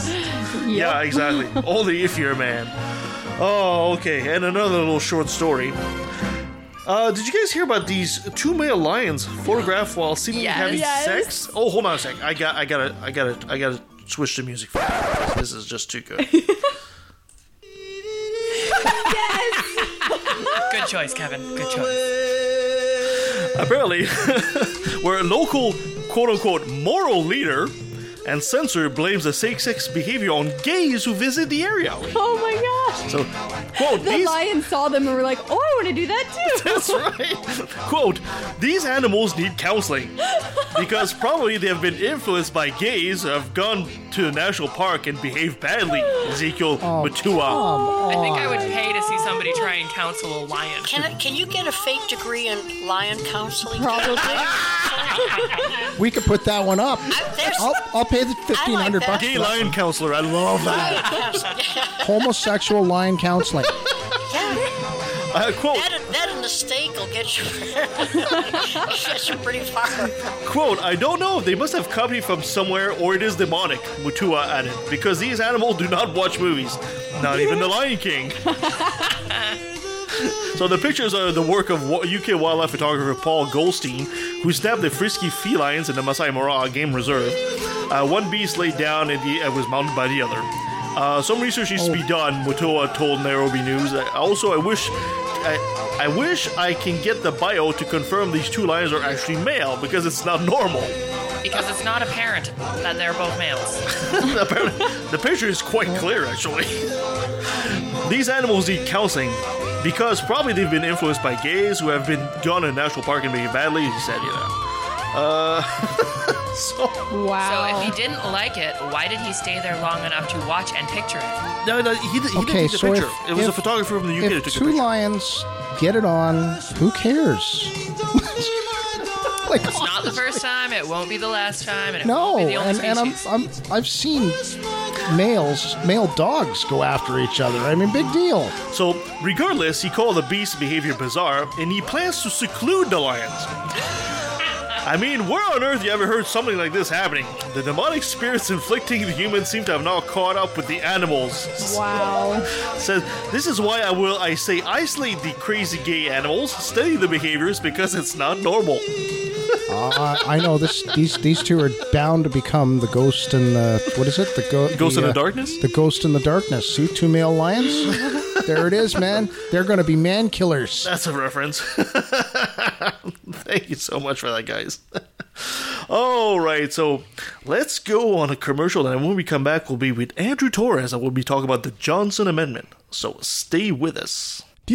Yeah, exactly. Only if you're a man. Oh, okay. And another little short story. Did you guys hear about these 2 male lions photographed while seemingly having sex? Oh, hold on a sec. I gotta switch the music. This is just too good. Good choice, Kevin. Good choice. Apparently, where a local quote-unquote moral leader and censor blames the same-sex behavior on gays who visit the area. Oh my gosh. So, quote, the lions saw them and were like, oh, I want to do that too. That's right. Quote, these animals need counseling because probably they have been influenced by gays who have gone to the national park and behaved badly. Ezekiel Matua. I think I would pay to see somebody try and counsel a lion. Can you get a fake degree in lion counseling? Probably. We could put that one up. I'll pay the $1,500 like bucks. Gay lion counselor, I love that. Homosexual lion counseling. Quote, that and the steak will get you pretty far. Quote, I don't know. They must have company from somewhere, or it is demonic, Mutua added, because these animals do not watch movies, not even The Lion King. So the pictures are the work of UK wildlife photographer Paul Goldstein, who snapped the frisky felines in the Masai Mara Game Reserve. One beast laid down and was mounted by the other. Some research needs to be done, Mutoa told Nairobi News. Also, I wish I can get the bio to confirm these two lions are actually male, because it's not normal. Because it's not apparent that they're both males. The picture is quite clear, actually. These animals need counseling, because probably they've been influenced by gays who have been gone in National Park and behaved badly, he said, you know. So if he didn't like it, why did he stay there long enough to watch and picture it? No, he didn't take the picture. It was a photographer from the UK that took the picture. If two lions get it on, who cares? It's not the first time, it won't be the last time, and it won't be the only species. I've seen male dogs go after each other. I mean, big deal. So, regardless, he called the beast's behavior bizarre, and he plans to seclude the lions. I mean, where on earth have you ever heard something like this happening? The demonic spirits inflicting the humans seem to have now caught up with the animals. Wow. Says, this is why I say isolate the crazy gay animals, study the behaviors, because it's not normal. I know these two are bound to become the ghost in the, what is it? The ghost in the darkness? The ghost in the darkness. See, two male lions? There it is, man. They're going to be man killers. That's a reference. Thank you so much for that, guys. All right, so let's go on a commercial, and when we come back, we'll be with Andrew Torrez, and we'll be talking about the Johnson Amendment. So stay with us. Do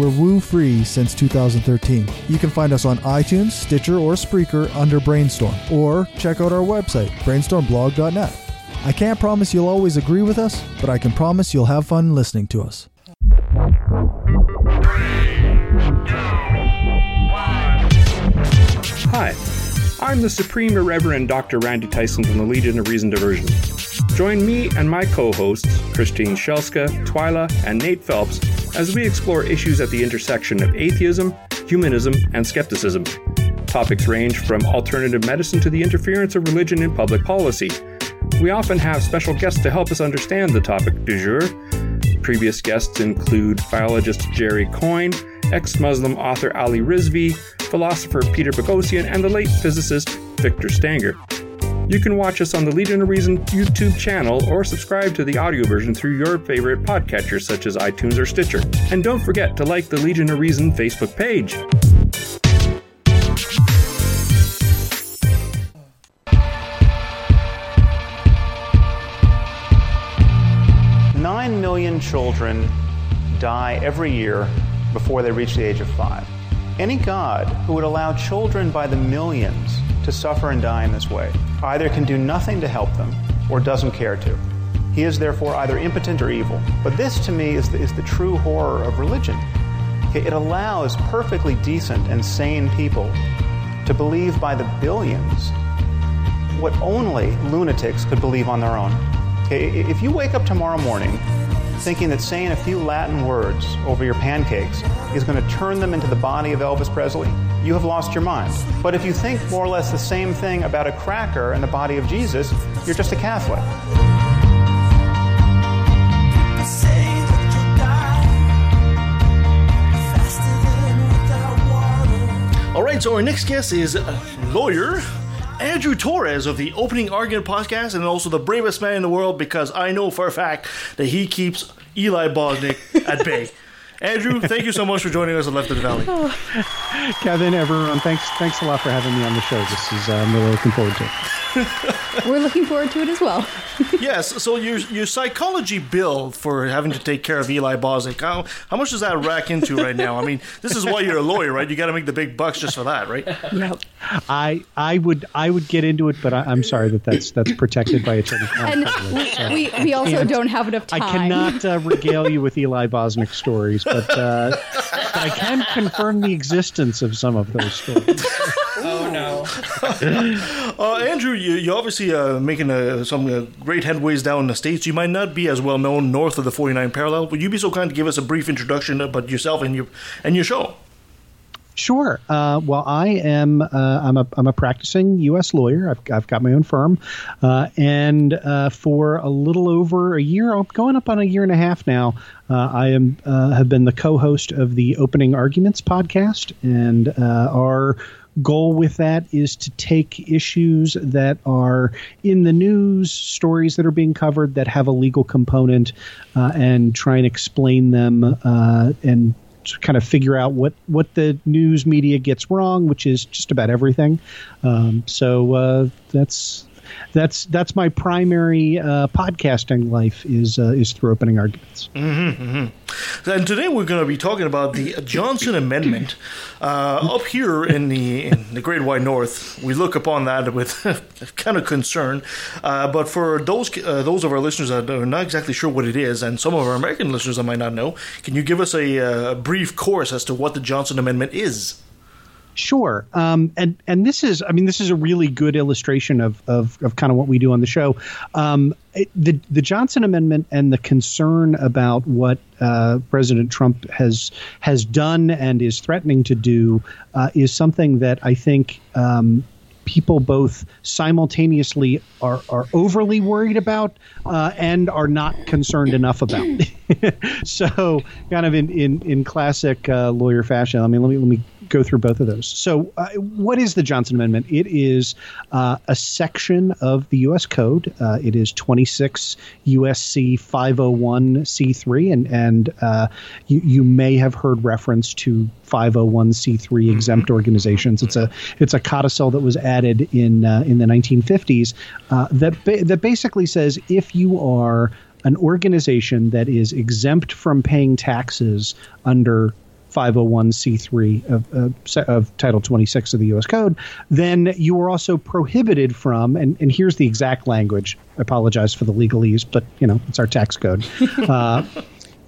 we're woo-free since 2013. You can find us on iTunes, Stitcher, or Spreaker under Brainstorm, or check out our website, brainstormblog.net. I can't promise you'll always agree with us, but I can promise you'll have fun listening to us. 3, 2, 1. Hi, I'm the Supreme Irreverend Dr. Randy Tyson from the Legion of Reason Diversion. Join me and my co-hosts, Christine Shelska, Twyla, and Nate Phelps, as we explore issues at the intersection of atheism, humanism, and skepticism. Topics range from alternative medicine to the interference of religion in public policy. We often have special guests to help us understand the topic du jour. Previous guests include biologist Jerry Coyne, ex-Muslim author Ali Rizvi, philosopher Peter Boghossian, and the late physicist Victor Stanger. You can watch us on the Legion of Reason YouTube channel or subscribe to the audio version through your favorite podcatchers such as iTunes or Stitcher. And don't forget to like the Legion of Reason Facebook page. Nine 9 million children die every year before they reach the age of 5. Any God who would allow children by the millions to suffer and die in this way either can do nothing to help them or doesn't care to. He is therefore either impotent or evil. But this, to me, is the true horror of religion. It allows perfectly decent and sane people to believe by the billions what only lunatics could believe on their own. If you wake up tomorrow morning thinking that saying a few Latin words over your pancakes is going to turn them into the body of Elvis Presley, you have lost your mind. But if you think more or less the same thing about a cracker and the body of Jesus, you're just a Catholic. All right, so our next guest is lawyer Andrew Torrez of the Opening Argument podcast, and also the bravest man in the world, because I know for a fact that he keeps Eli Bosnick at bay. Andrew, thank you so much for joining us on Left of the Valley. Kevin, everyone, thanks a lot for having me on the show. This is I'm really looking forward to it. We're looking forward to it as well. Yes, so your psychology bill for having to take care of Eli Bosnick, how much does that rack into right now? I mean, this is why you're a lawyer, right? You got to make the big bucks just for that, right? Yep. I would get into it, but I'm sorry that's protected by attorney. And we also don't have enough time. I cannot regale you with Eli Bosnick stories, but I can confirm the existence of some of those stories. Oh, no. Andrew, you're obviously making some great headways down in the States. You might not be as well known north of the 49th parallel. Would you be so kind to give us a brief introduction about yourself and your show? Sure. Well, I am. I'm a practicing U.S. lawyer. I've got my own firm, and for a little over a year, going up on a year and a half now, I have been the co-host of the Opening Arguments podcast, and our goal with that is to take issues that are in the news, stories that are being covered that have a legal component, and try and explain them and kind of figure out what the news media gets wrong, which is just about everything. So that's my primary podcasting life is through Opening Arguments. Mm-hmm, mm-hmm. And today we're going to be talking about the Johnson Amendment. Up here in the Great White North, we look upon that with kind of concern. But for those of our listeners that are not exactly sure what it is, and some of our American listeners that might not know, can you give us a brief course as to what the Johnson Amendment is? Sure. And this is a really good illustration of kind of what we do on the show. The Johnson Amendment and the concern about what President Trump has done and is threatening to do is something that I think people both simultaneously are overly worried about and are not concerned enough about. So kind of in classic lawyer fashion, I mean, let me go through both of those. So what is the Johnson Amendment? It is a section of the U.S. Code. It is 26 U.S.C. 501c3, and you may have heard reference to 501c3 exempt organizations. It's a codicil that was added in the 1950s that basically says if you are an organization that is exempt from paying taxes under 501c3 of Title 26 of the U.S. Code, then you are also prohibited from, and here's the exact language, I apologize for the legalese, but, you know, it's our tax code.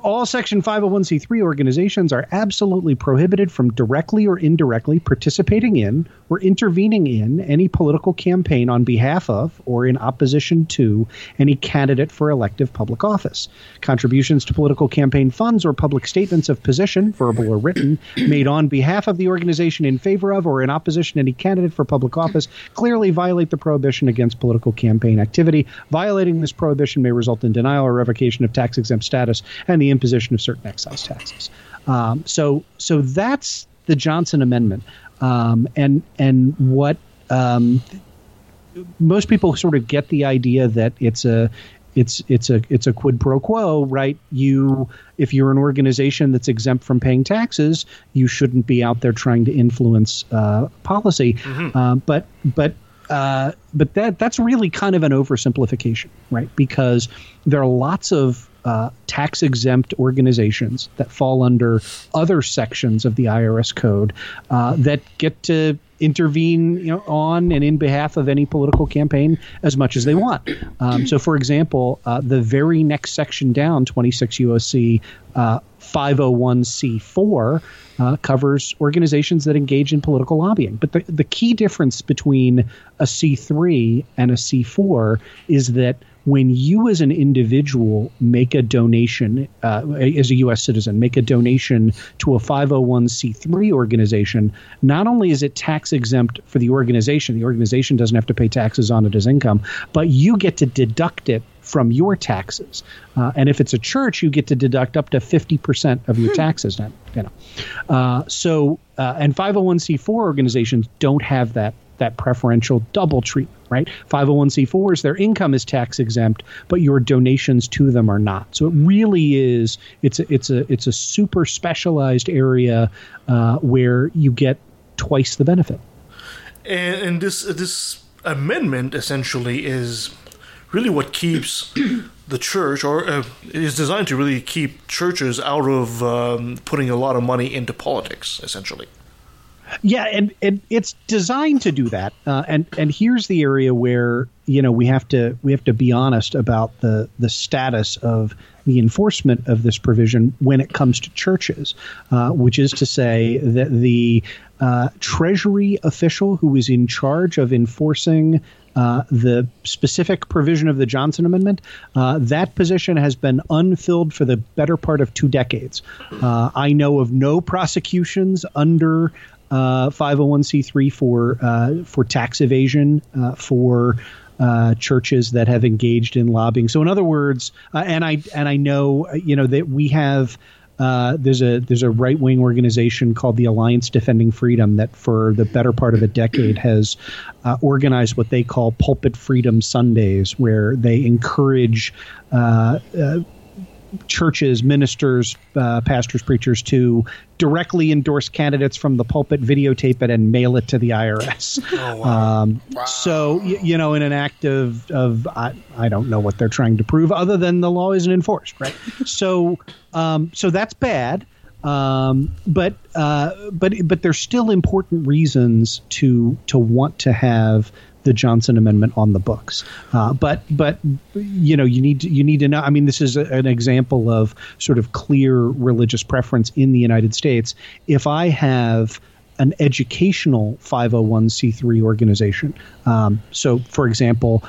All Section 501c3 organizations are absolutely prohibited from directly or indirectly participating in or intervening in any political campaign on behalf of or in opposition to any candidate for elective public office. Contributions to political campaign funds or public statements of position, verbal or written, made on behalf of the organization in favor of or in opposition to any candidate for public office clearly violate the prohibition against political campaign activity. Violating this prohibition may result in denial or revocation of tax-exempt status and the imposition of certain excise taxes. So that's the Johnson Amendment. And what most people sort of get the idea that it's a quid pro quo, right? If you're an organization that's exempt from paying taxes, you shouldn't be out there trying to influence policy. Mm-hmm. But that's really kind of an oversimplification, right? Because there are lots of tax-exempt organizations that fall under other sections of the IRS code that get to intervene, you know, on and in behalf of any political campaign as much as they want. So, for example, the very next section down, 26 U.S.C. 501c4, covers organizations that engage in political lobbying. But the key difference between a C3 and a C4 is that when you as an individual make a donation, as a U.S. citizen, make a donation to a 501c3 organization, not only is it tax exempt for the organization doesn't have to pay taxes on it as income, but you get to deduct it from your taxes. And if it's a church, you get to deduct up to 50% of your taxes. You know. And 501c4 organizations don't have that preferential double treatment, right? 501c4s, their income is tax exempt, but your donations to them are not. So it really is, it's a super specialized area where you get twice the benefit. And this amendment essentially is really what keeps the church, or is designed to really keep churches out of putting a lot of money into politics, essentially. Yeah, and it's designed to do that. And here's the area where, you know, we have to be honest about the status of the enforcement of this provision when it comes to churches, which is to say that the Treasury official who is in charge of enforcing the specific provision of the Johnson Amendment, that position has been unfilled for the better part of 2 decades. I know of no prosecutions under 501c3 for tax evasion, for churches that have engaged in lobbying. So in other words, and I know, you know, that we have there's a right wing organization called the Alliance Defending Freedom that for the better part of a decade has organized what they call Pulpit Freedom Sundays, where they encourage churches, ministers, pastors, preachers to directly endorse candidates from the pulpit, videotape it, and mail it to the IRS. Oh, wow. Wow. So, you know, in an act of I don't know what they're trying to prove other than the law isn't enforced, right? So that's bad. But there's still important reasons to want to have the Johnson Amendment on the books. But you know, you need to know. I mean, this is an example of sort of clear religious preference in the United States. If I have an educational 501c3 organization. So, for example,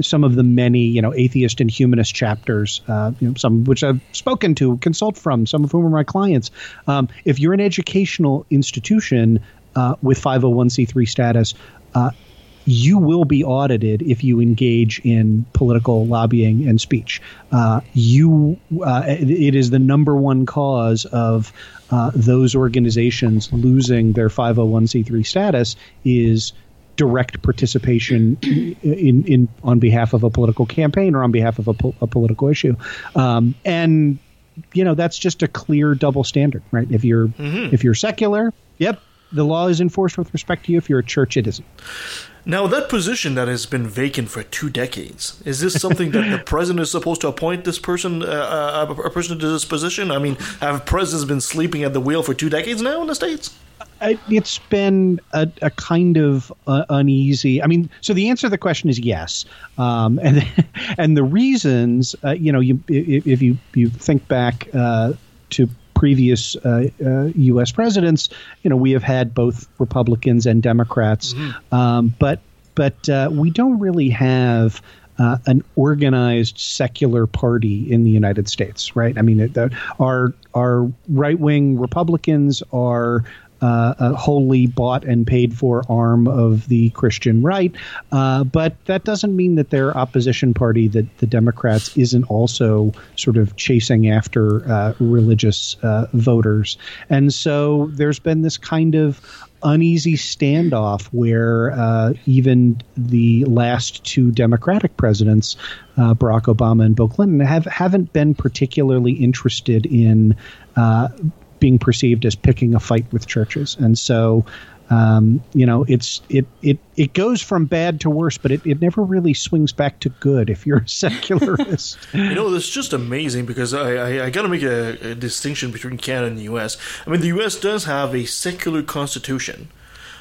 some of the many, you know, atheist and humanist chapters, you know, some which I've spoken to, consult from, some of whom are my clients. If you're an educational institution with 501c3 status, you will be audited if you engage in political lobbying and speech. It is the number one cause of those organizations losing their 501c3 status is direct participation in on behalf of a political campaign or on behalf of a political issue. And you know, that's just a clear double standard, right? If you're secular, yep, the law is enforced with respect to you. If you're a church, it isn't. Now, that position that has been vacant for 2 decades, is this something that the president is supposed to appoint this person, a person to this position? I mean, have presidents been sleeping at the wheel for 2 decades now in the States? It's been a kind of uneasy. I mean, so the answer to the question is yes, and the reasons. You know, if you think back to previous U.S. presidents, you know, we have had both Republicans and Democrats, but we don't really have an organized secular party in the United States, right? I mean, our right-wing Republicans are a wholly bought and paid for arm of the Christian right, but that doesn't mean that their opposition party, that the Democrats, isn't also sort of chasing after religious voters. And so there's been this kind of uneasy standoff where even the last 2 Democratic presidents, Barack Obama and Bill Clinton, haven't been particularly interested in being perceived as picking a fight with churches. And so, you know, it goes from bad to worse, but it never really swings back to good if you're a secularist. You know, it's just amazing because I got to make a distinction between Canada and the U.S. I mean, the U.S. does have a secular constitution,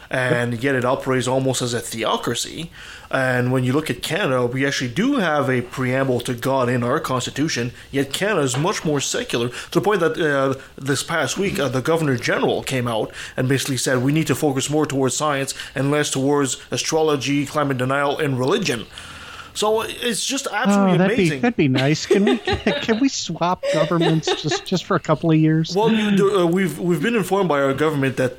and yet it operates almost as a theocracy. And when you look at Canada, we actually do have a preamble to God in our constitution, yet Canada is much more secular, to the point that this past week the Governor General came out and basically said we need to focus more towards science and less towards astrology, climate denial, and religion. So it's just absolutely amazing. That'd be nice. Can we swap governments just for a couple of years? Well, we've been informed by our government that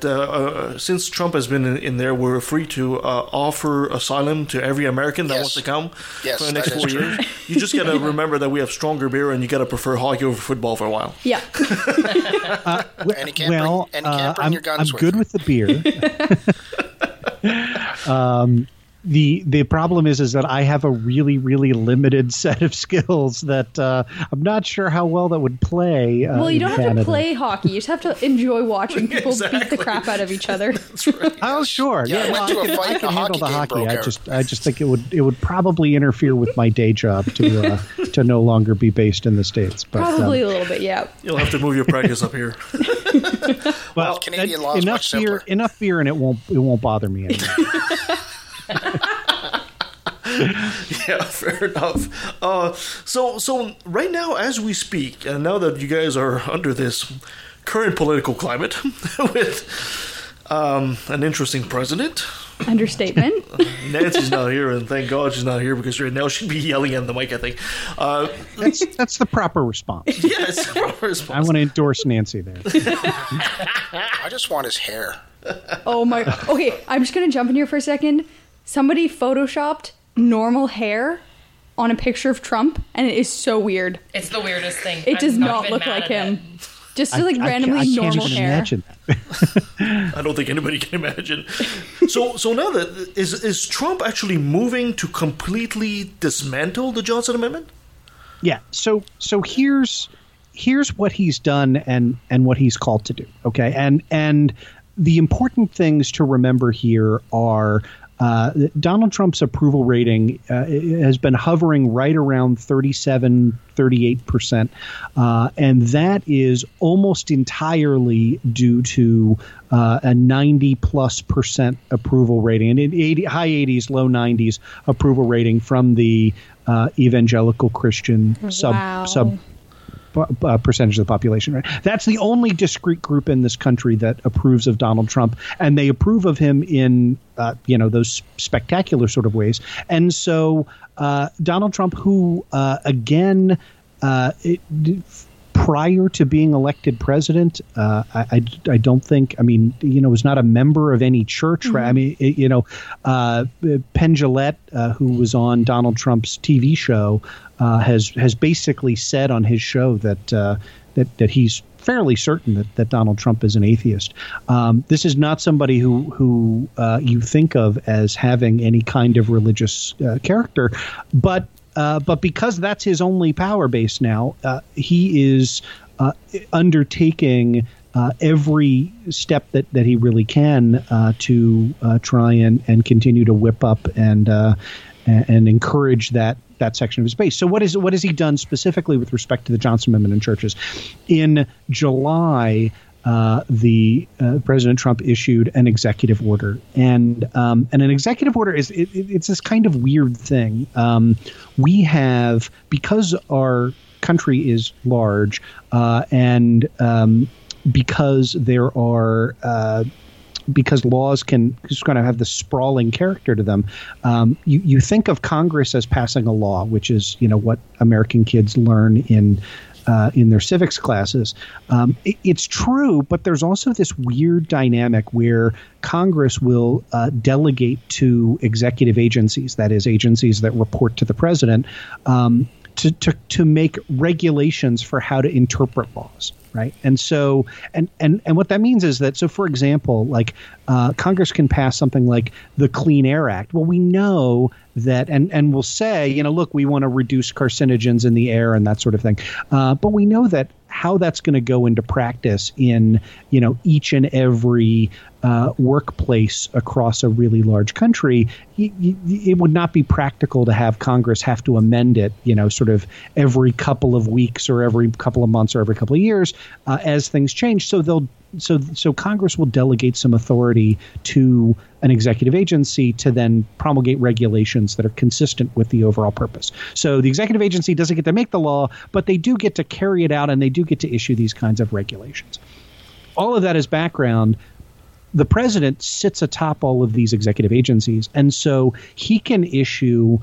since Trump has been in there, we're free to offer asylum to every American that wants to come for the next 4 years. You just got to remember that we have stronger beer, and you got to prefer hockey over football for a while. Yeah. And you can't bring your guns with you. I'm good with the beer. The problem is that I have a really, really limited set of skills that I'm not sure how well that would play. Well, you don't have to play hockey. You just have to enjoy watching people beat the crap out of each other. That's right. Oh, sure. Yeah, yeah, well, I can handle the hockey. I just think it would probably interfere with my day job to no longer be based in the States. But, probably a little bit, yeah. You'll have to move your practice up here. Well, Canadian law is much simpler. Enough beer, and it won't bother me anymore. Yeah, fair enough. So right now, as we speak, and now that you guys are under this current political climate with an interesting president. Understatement. Nancy's not here, and thank God she's not here, because right now she'd be yelling at the mic, I think. That's the proper response. Yeah, it's the proper response. I want to endorse Nancy there. I just want his hair. Oh, my. Okay, I'm just going to jump in here for a second. Somebody photoshopped normal hair on a picture of Trump, and it is so weird. It's the weirdest thing. It does not look like him. Just randomly normal hair. I can't even imagine that. I don't think anybody can imagine. So now that is Trump actually moving to completely dismantle the Johnson Amendment? Yeah. So here's what he's done and what he's called to do. Okay, and the important things to remember here are. Donald Trump's approval rating has been hovering right around 37-38%, and that is almost entirely due to a 90+% approval rating, and high 80s, low 90s approval rating from the evangelical Christian percentage of the population, right? That's the only discrete group in this country that approves of Donald Trump, and they approve of him in those spectacular sort of ways. And so Donald Trump, who prior to being elected president, I don't think, was not a member of any church. Mm-hmm. Right? Penn Jillette, who was on Donald Trump's TV show, has basically said on his show that he's fairly certain that Donald Trump is an atheist. This is not somebody who you think of as having any kind of religious character, but because that's his only power base now, he is undertaking every step that he really can to try and continue to whip up and encourage that section of his base. So what has he done specifically with respect to the Johnson Amendment and churches? In July, the President Trump issued an executive order, and an executive order is it's this kind of weird thing. We have, because our country is large, because there are. Because laws can just kind of have this sprawling character to them, you think of Congress as passing a law, which is what American kids learn in their civics classes. It's true, but there's also this weird dynamic where Congress will delegate to executive agencies, that is, agencies that report to the president, to make regulations for how to interpret laws. Right. And so and what that means is that, so, for example, like Congress can pass something like the Clean Air Act. Well, we know that and we'll say, look, we want to reduce carcinogens in the air and that sort of thing. But we know that how that's going to go into practice in, each and every workplace across a really large country, it would not be practical to have Congress have to amend it, sort of every couple of weeks or every couple of months or every couple of years as things change. So so Congress will delegate some authority to an executive agency to then promulgate regulations that are consistent with the overall purpose. So the executive agency doesn't get to make the law, but they do get to carry it out, and they do get to issue these kinds of regulations. All of that is background. The president sits atop all of these executive agencies, and so he can issue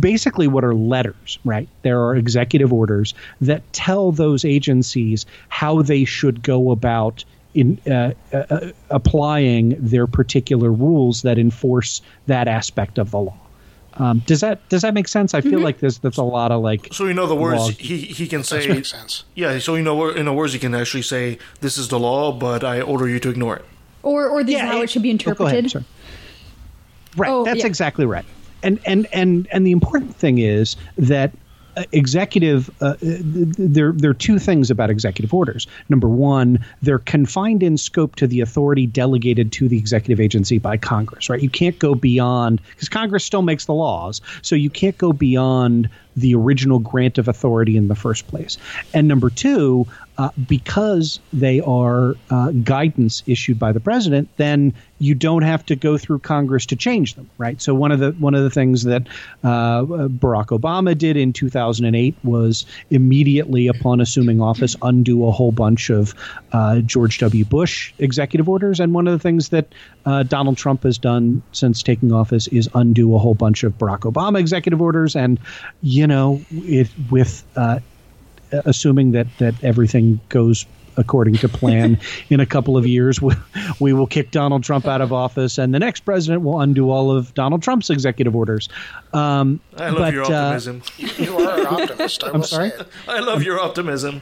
basically what are letters, right? There are executive orders that tell those agencies how they should go about applying their particular rules that enforce that aspect of the law. Does that make sense? I feel like that's a lot of like. So the words laws. He can say. That makes sense. Yeah. So in the words he can actually say, "This is the law, but I order you to ignore it." Or this is how it should be interpreted. Oh, go ahead, Right. Oh, that's exactly right. And the important thing is that executive there are two things about executive orders. Number one, they're confined in scope to the authority delegated to the executive agency by Congress. Right. You can't go beyond, because Congress still makes the laws. So you can't go beyond the original grant of authority in the first place. And number two, because they are guidance issued by the president, then you don't have to go through Congress to change them, right? So one of the things that Barack Obama did in 2008 was immediately upon assuming office undo a whole bunch of George W. Bush executive orders. And one of the things that Donald Trump has done since taking office is undo a whole bunch of Barack Obama executive orders. And, you know, assuming that everything goes according to plan in a couple of years, we will kick Donald Trump out of office, and the next president will undo all of Donald Trump's executive orders. I love your optimism. You are an optimist. I'm sorry? I love your optimism.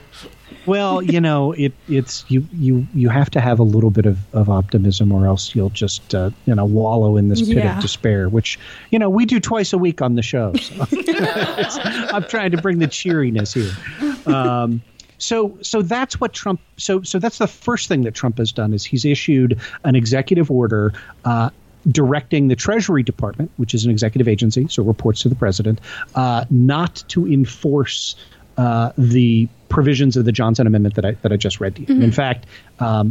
Well, you know, it's you have to have a little bit of optimism, or else you'll just wallow in this pit of despair, which we do twice a week on the show. So. I'm trying to bring the cheeriness here. So that's what Trump. So that's the first thing that Trump has done, is he's issued an executive order directing the Treasury Department, which is an executive agency, so reports to the president, not to enforce the provisions of the Johnson Amendment that I just read to you. Mm-hmm. In fact,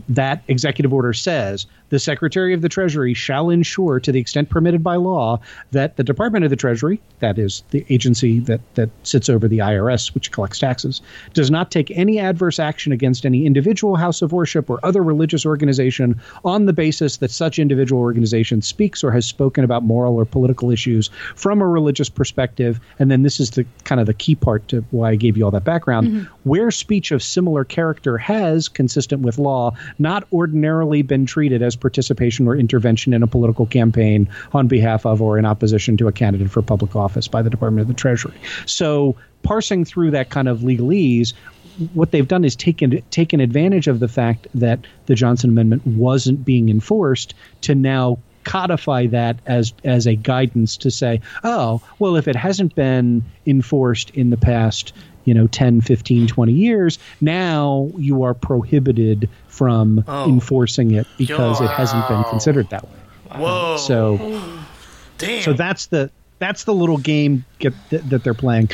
that executive order says the Secretary of the Treasury shall ensure, to the extent permitted by law, that the Department of the Treasury, that is the agency that sits over the IRS, which collects taxes, does not take any adverse action against any individual house of worship or other religious organization on the basis that such individual organization speaks or has spoken about moral or political issues from a religious perspective. And then this is the kind of the key part to why I gave you all that background. Mm-hmm. Where speech of similar character has, consistent with law, not ordinarily been treated as participation or intervention in a political campaign on behalf of or in opposition to a candidate for public office by the Department of the Treasury. So parsing through that kind of legalese, what they've done is taken advantage of the fact that the Johnson Amendment wasn't being enforced to now codify that as a guidance to say, oh, well, if it hasn't been enforced in the past 10, 15, 20 years, now you are prohibited from enforcing it because it hasn't been considered that way. Whoa. So, damn. So that's the little game that they're playing.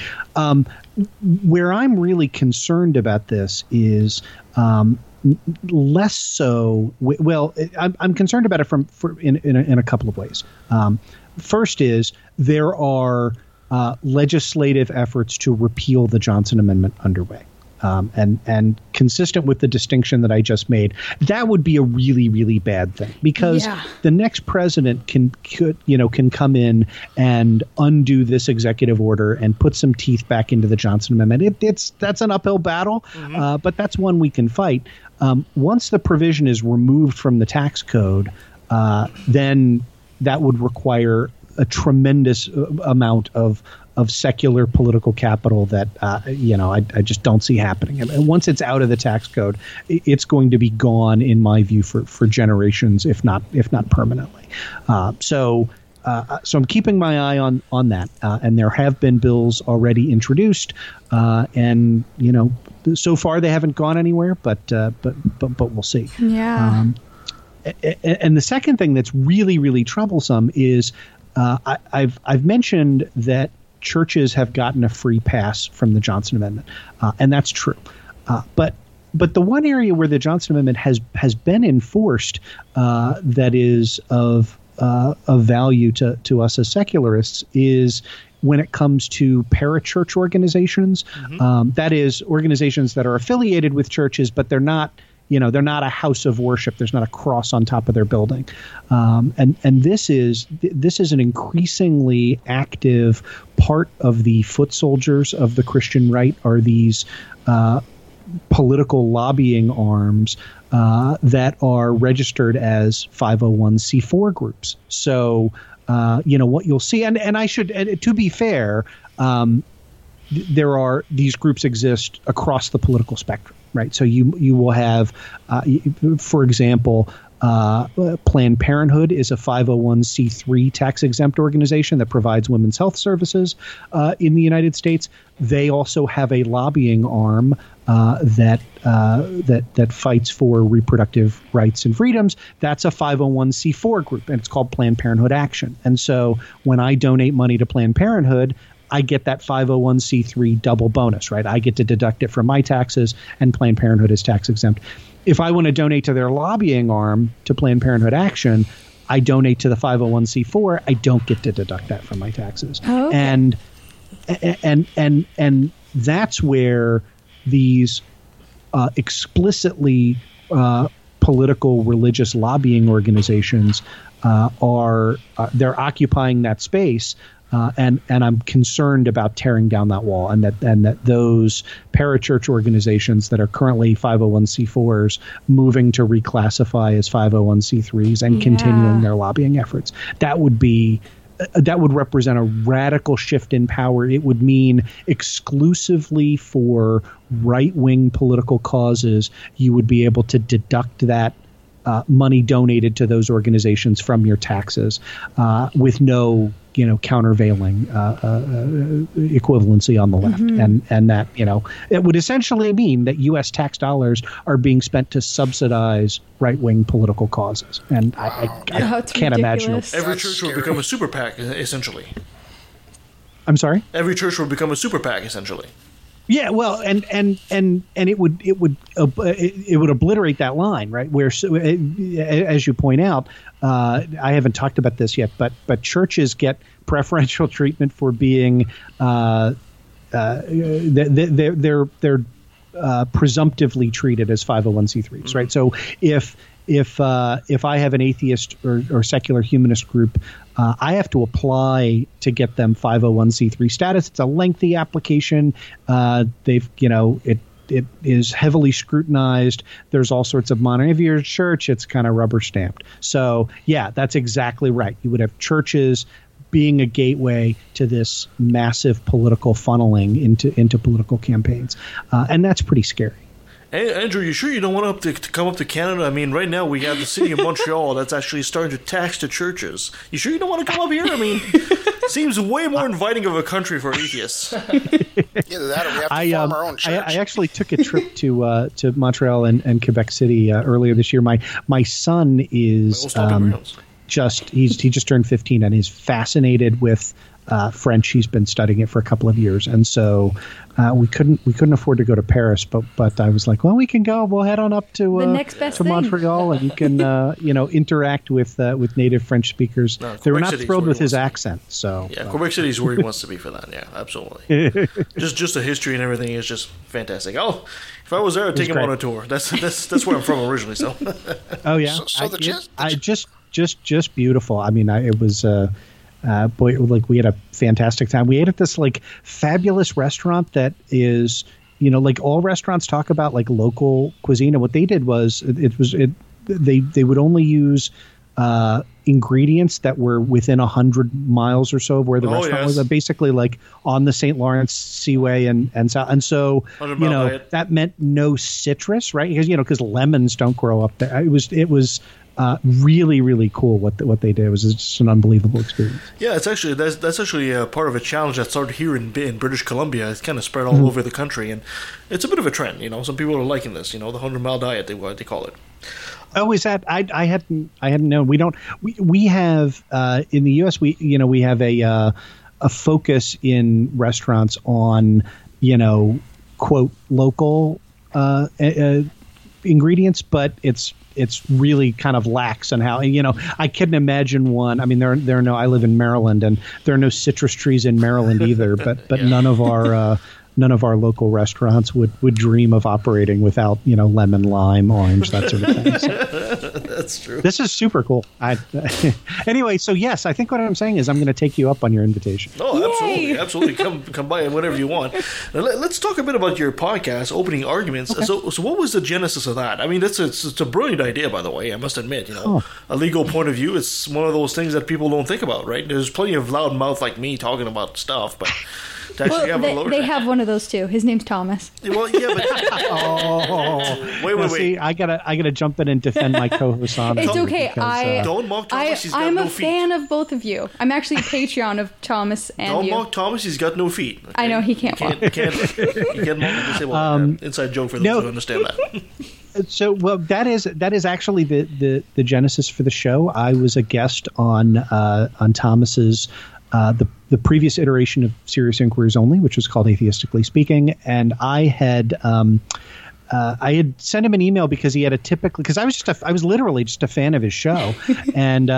Where I'm really concerned about this is less so. Well, I'm concerned about it in a couple of ways. First is there are legislative efforts to repeal the Johnson Amendment underway. And consistent with the distinction that I just made, that would be a really, really bad thing, because the next president can come in and undo this executive order and put some teeth back into the Johnson Amendment. That's an uphill battle, mm-hmm. But that's one we can fight. Once the provision is removed from the tax code, then that would require a tremendous amount of secular political capital that, I just don't see happening. And once it's out of the tax code, it's going to be gone, in my view, for generations, if not permanently. So I'm keeping my eye on that. And there have been bills already introduced. And so far they haven't gone anywhere, but we'll see. Yeah. And the second thing that's really, really troublesome is, I've mentioned that churches have gotten a free pass from the Johnson Amendment, and that's true. But the one area where the Johnson Amendment has been enforced that is of value to us as secularists is when it comes to parachurch organizations, mm-hmm. That is organizations that are affiliated with churches, but they're not. They're not a house of worship. There's not a cross on top of their building. And this is an increasingly active part of the foot soldiers of the Christian right, are these political lobbying arms that are registered as 501c4 groups. So, what you'll see, and I should, and to be fair, there are, these groups exist across the political spectrum. Right. So you will have, for example, Planned Parenthood is a 501c3 tax-exempt organization that provides women's health services in the United States. They also have a lobbying arm that fights for reproductive rights and freedoms. That's a 501c4 group, and it's called Planned Parenthood Action. And so when I donate money to Planned Parenthood, I get that 501c3 double bonus, right? I get to deduct it from my taxes, and Planned Parenthood is tax exempt. If I want to donate to their lobbying arm, to Planned Parenthood Action, I donate to the 501c4. I don't get to deduct that from my taxes. Oh, okay. And that's where these explicitly political, religious lobbying organizations they're occupying that space. And I'm concerned about tearing down that wall, and that those parachurch organizations that are currently 501c4s moving to reclassify as 501c3s and continuing their lobbying efforts. That would represent a radical shift in power. It would mean exclusively for right-wing political causes, you would be able to deduct that money donated to those organizations from your taxes with no countervailing equivalency on the left. Mm-hmm. And that, it would essentially mean that U.S. tax dollars are being spent to subsidize right-wing political causes. And I can't imagine. Every church will become a super PAC, essentially. I'm sorry? Every church will become a super PAC, essentially. Yeah, well, and it would obliterate that line, right? Where, as you point out, I haven't talked about this yet, but churches get preferential treatment for being they're presumptively treated as 501c3s, right? So if I have an atheist or secular humanist group, I have to apply to get them 501c3 status. It's a lengthy application. It is heavily scrutinized. There's all sorts of monitoring. If you're a church, it's kind of rubber stamped. So yeah, that's exactly right. You would have churches being a gateway to this massive political funneling into political campaigns, and that's pretty scary. Andrew, you sure you don't want to come up to Canada? I mean, right now we have the city of Montreal that's actually starting to tax the churches. You sure you don't want to come up here? I mean, seems way more inviting of a country for atheists. Either that or we have to form our own church. I actually took a trip to Montreal and Quebec City earlier this year. My son is he just turned 15 and he's fascinated with French. He's been studying it for a couple of years, and so we couldn't afford to go to Paris, but I was like, well, we can go. We'll head on up to the next best to Montreal, and you can interact with native French speakers. No, they were not thrilled with his accent, so yeah, Quebec City is where he wants to be for that. Yeah, absolutely. just the history and everything is just fantastic. Oh, if I was there, I'd take him on a tour. That's where I'm from originally. So oh yeah, just beautiful. I mean, it was. Boy, we had a fantastic time. We ate at this fabulous restaurant that is, all restaurants talk about local cuisine, and what they did was they would only use ingredients that were within 100 miles or so of where the restaurant was, basically on the St. Lawrence Seaway and south. And so, that meant no citrus, right? Because, because lemons don't grow up there. It was really, really cool what they did. It was just an unbelievable experience. Yeah, it's actually that's actually a part of a challenge that started here in British Columbia. It's kind of spread all over the country, and it's a bit of a trend. Some people are liking this. The 100-mile diet they call it. Oh, is that? I hadn't known. We don't. We have in the U.S. We have a focus in restaurants on quote local ingredients, but it's really kind of lax on how, I couldn't imagine one. I mean, I live in Maryland, and there are no citrus trees in Maryland either, but yeah. none of our local restaurants would dream of operating without, lemon, lime, orange, that sort of thing. So. That's true. This is super cool. Anyway, so yes, I think what I'm saying is I'm going to take you up on your invitation. Oh, absolutely. Yay! Absolutely. Come by whenever you want. Now, let's talk a bit about your podcast, Opening Arguments. Okay. So what was the genesis of that? I mean, it's a brilliant idea, by the way, I must admit. A legal point of view, it's one of those things that people don't think about, right? There's plenty of loudmouth like me talking about stuff, but They have one of those too. His name's Thomas. Well, yeah, but wait. See, I gotta jump in and defend my co-host on it. It's okay. Because don't mock Thomas. He's got I'm no a feet. Fan of both of you. I'm actually a Patreon of Thomas and don't you. Don't mock Thomas. He's got no feet. Okay? I know he can't walk. He can't mock him. Inside joke for those who understand that. So, well, that is actually the genesis for the show. I was a guest on Thomas's the previous iteration of Serious Inquiries Only, which was called Atheistically Speaking, and I had sent him an email because he had I was literally just a fan of his show, and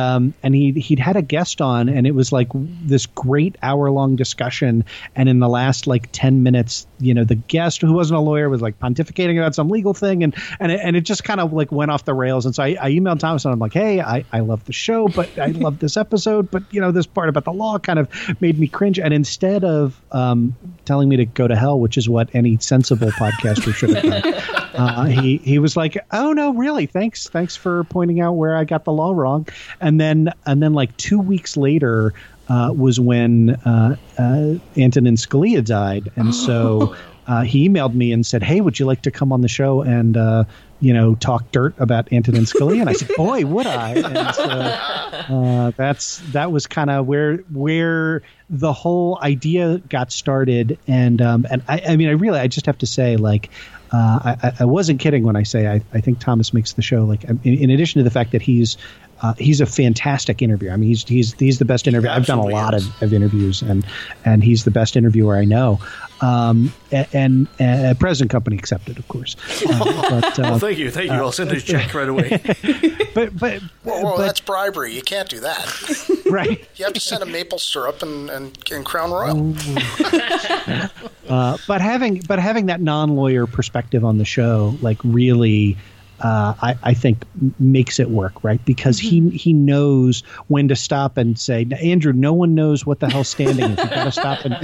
he'd had a guest on, and it was like this great hour-long discussion, and in the last like 10 minutes, you know, the guest, who wasn't a lawyer, was like pontificating about some legal thing, and it just kind of like went off the rails. And so I emailed Thomas, and I'm like, hey, I love the show, but I love this episode, but you know, this part about the law kind of made me cringe. And instead of telling me to go to hell, which is what any sensible podcaster should have done. He was like, oh no, really? Thanks for pointing out where I got the law wrong. And then like 2 weeks later was when Antonin Scalia died, and so he emailed me and said, hey, would you like to come on the show and talk dirt about Antonin Scalia? And I said, boy, would I? And so that was kind of where the whole idea got started. And I just have to say, like, I wasn't kidding when I say I think Thomas makes the show. Like, in addition to the fact that he's a fantastic interviewer. I mean, he's the best interviewer. I've done a lot of interviews, and he's the best interviewer I know. And present company accepted, of course. Well, thank you. I'll send a check right away. But that's bribery. You can't do that, right? You have to send a maple syrup and Crown Royal. But having that non-lawyer perspective on the show, like, really. I think makes it work, right? Because he knows when to stop and say, Andrew, no one knows what the hell standing is. You got to stop, and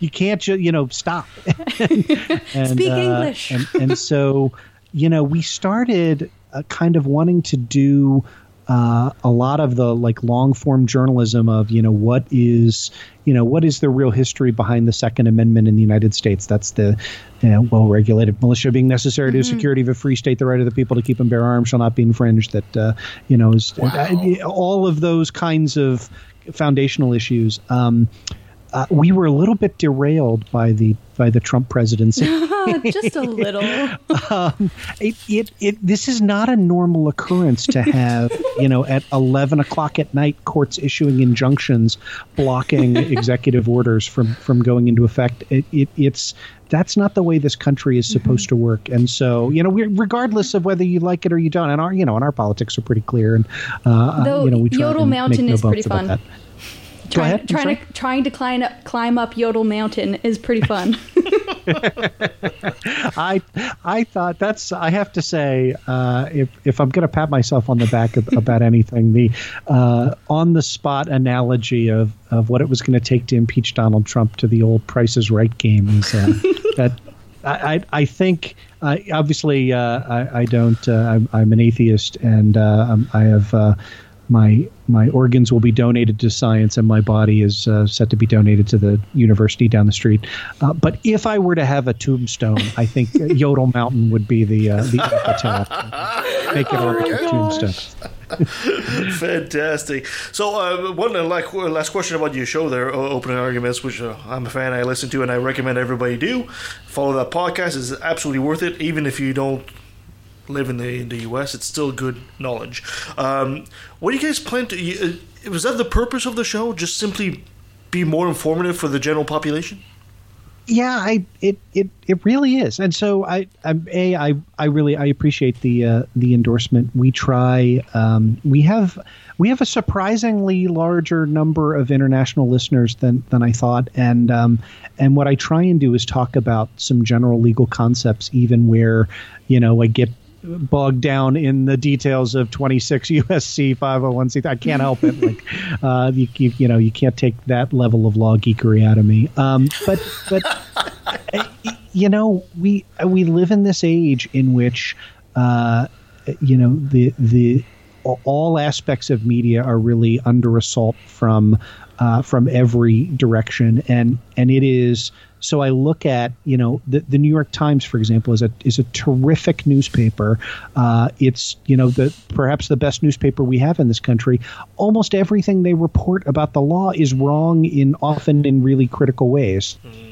you can't stop. and speak English. And so, you know, we started kind of wanting to do a lot of the like long form journalism of, you know, what is the real history behind the Second Amendment in the United States? That's the well-regulated militia being necessary to the security of a free state, the right of the people to keep and bear arms shall not be infringed. That all of those kinds of foundational issues. We were a little bit derailed by the Trump presidency. Just a little. This is not a normal occurrence to have, at 11 o'clock at night, courts issuing injunctions blocking executive orders from going into effect. That's not the way this country is supposed to work. And so, we're, regardless of whether you like it or you don't, and our politics are pretty clear. And we try Yodel Mountain is pretty fun. That. Trying to climb up Yodel Mountain is pretty fun. I thought I have to say, if I'm going to pat myself on the back about anything, the on the spot analogy of what it was going to take to impeach Donald Trump to the old Price is Right game is that. I think obviously I don't. I'm an atheist, and I have. My organs will be donated to science, and my body is set to be donated to the university down the street. But if I were to have a tombstone, I think Yodel Mountain would be the epitaph. Make it a tombstone. Fantastic. So one last question about your show there, Opening Arguments, which I'm a fan. I listen to, and I recommend everybody do. Follow that podcast. It's absolutely worth it, even if you don't live in the U.S. It's still good knowledge. What do you guys plan to... was that the purpose of the show? Just simply be more informative for the general population? Yeah, it really is. And so I really appreciate the endorsement. We try. We have a surprisingly larger number of international listeners than I thought. And what I try and do is talk about some general legal concepts, even where, I get bogged down in the details of 26 USC 501c. I can't help it. Like, you can't take that level of law geekery out of me. But we live in this age in which, all aspects of media are really under assault from from every direction. And it is, so I look at, you know, the New York Times, for example, is a terrific newspaper. It's, you know, perhaps the best newspaper we have in this country. Almost everything they report about the law is wrong often in really critical ways. Mm.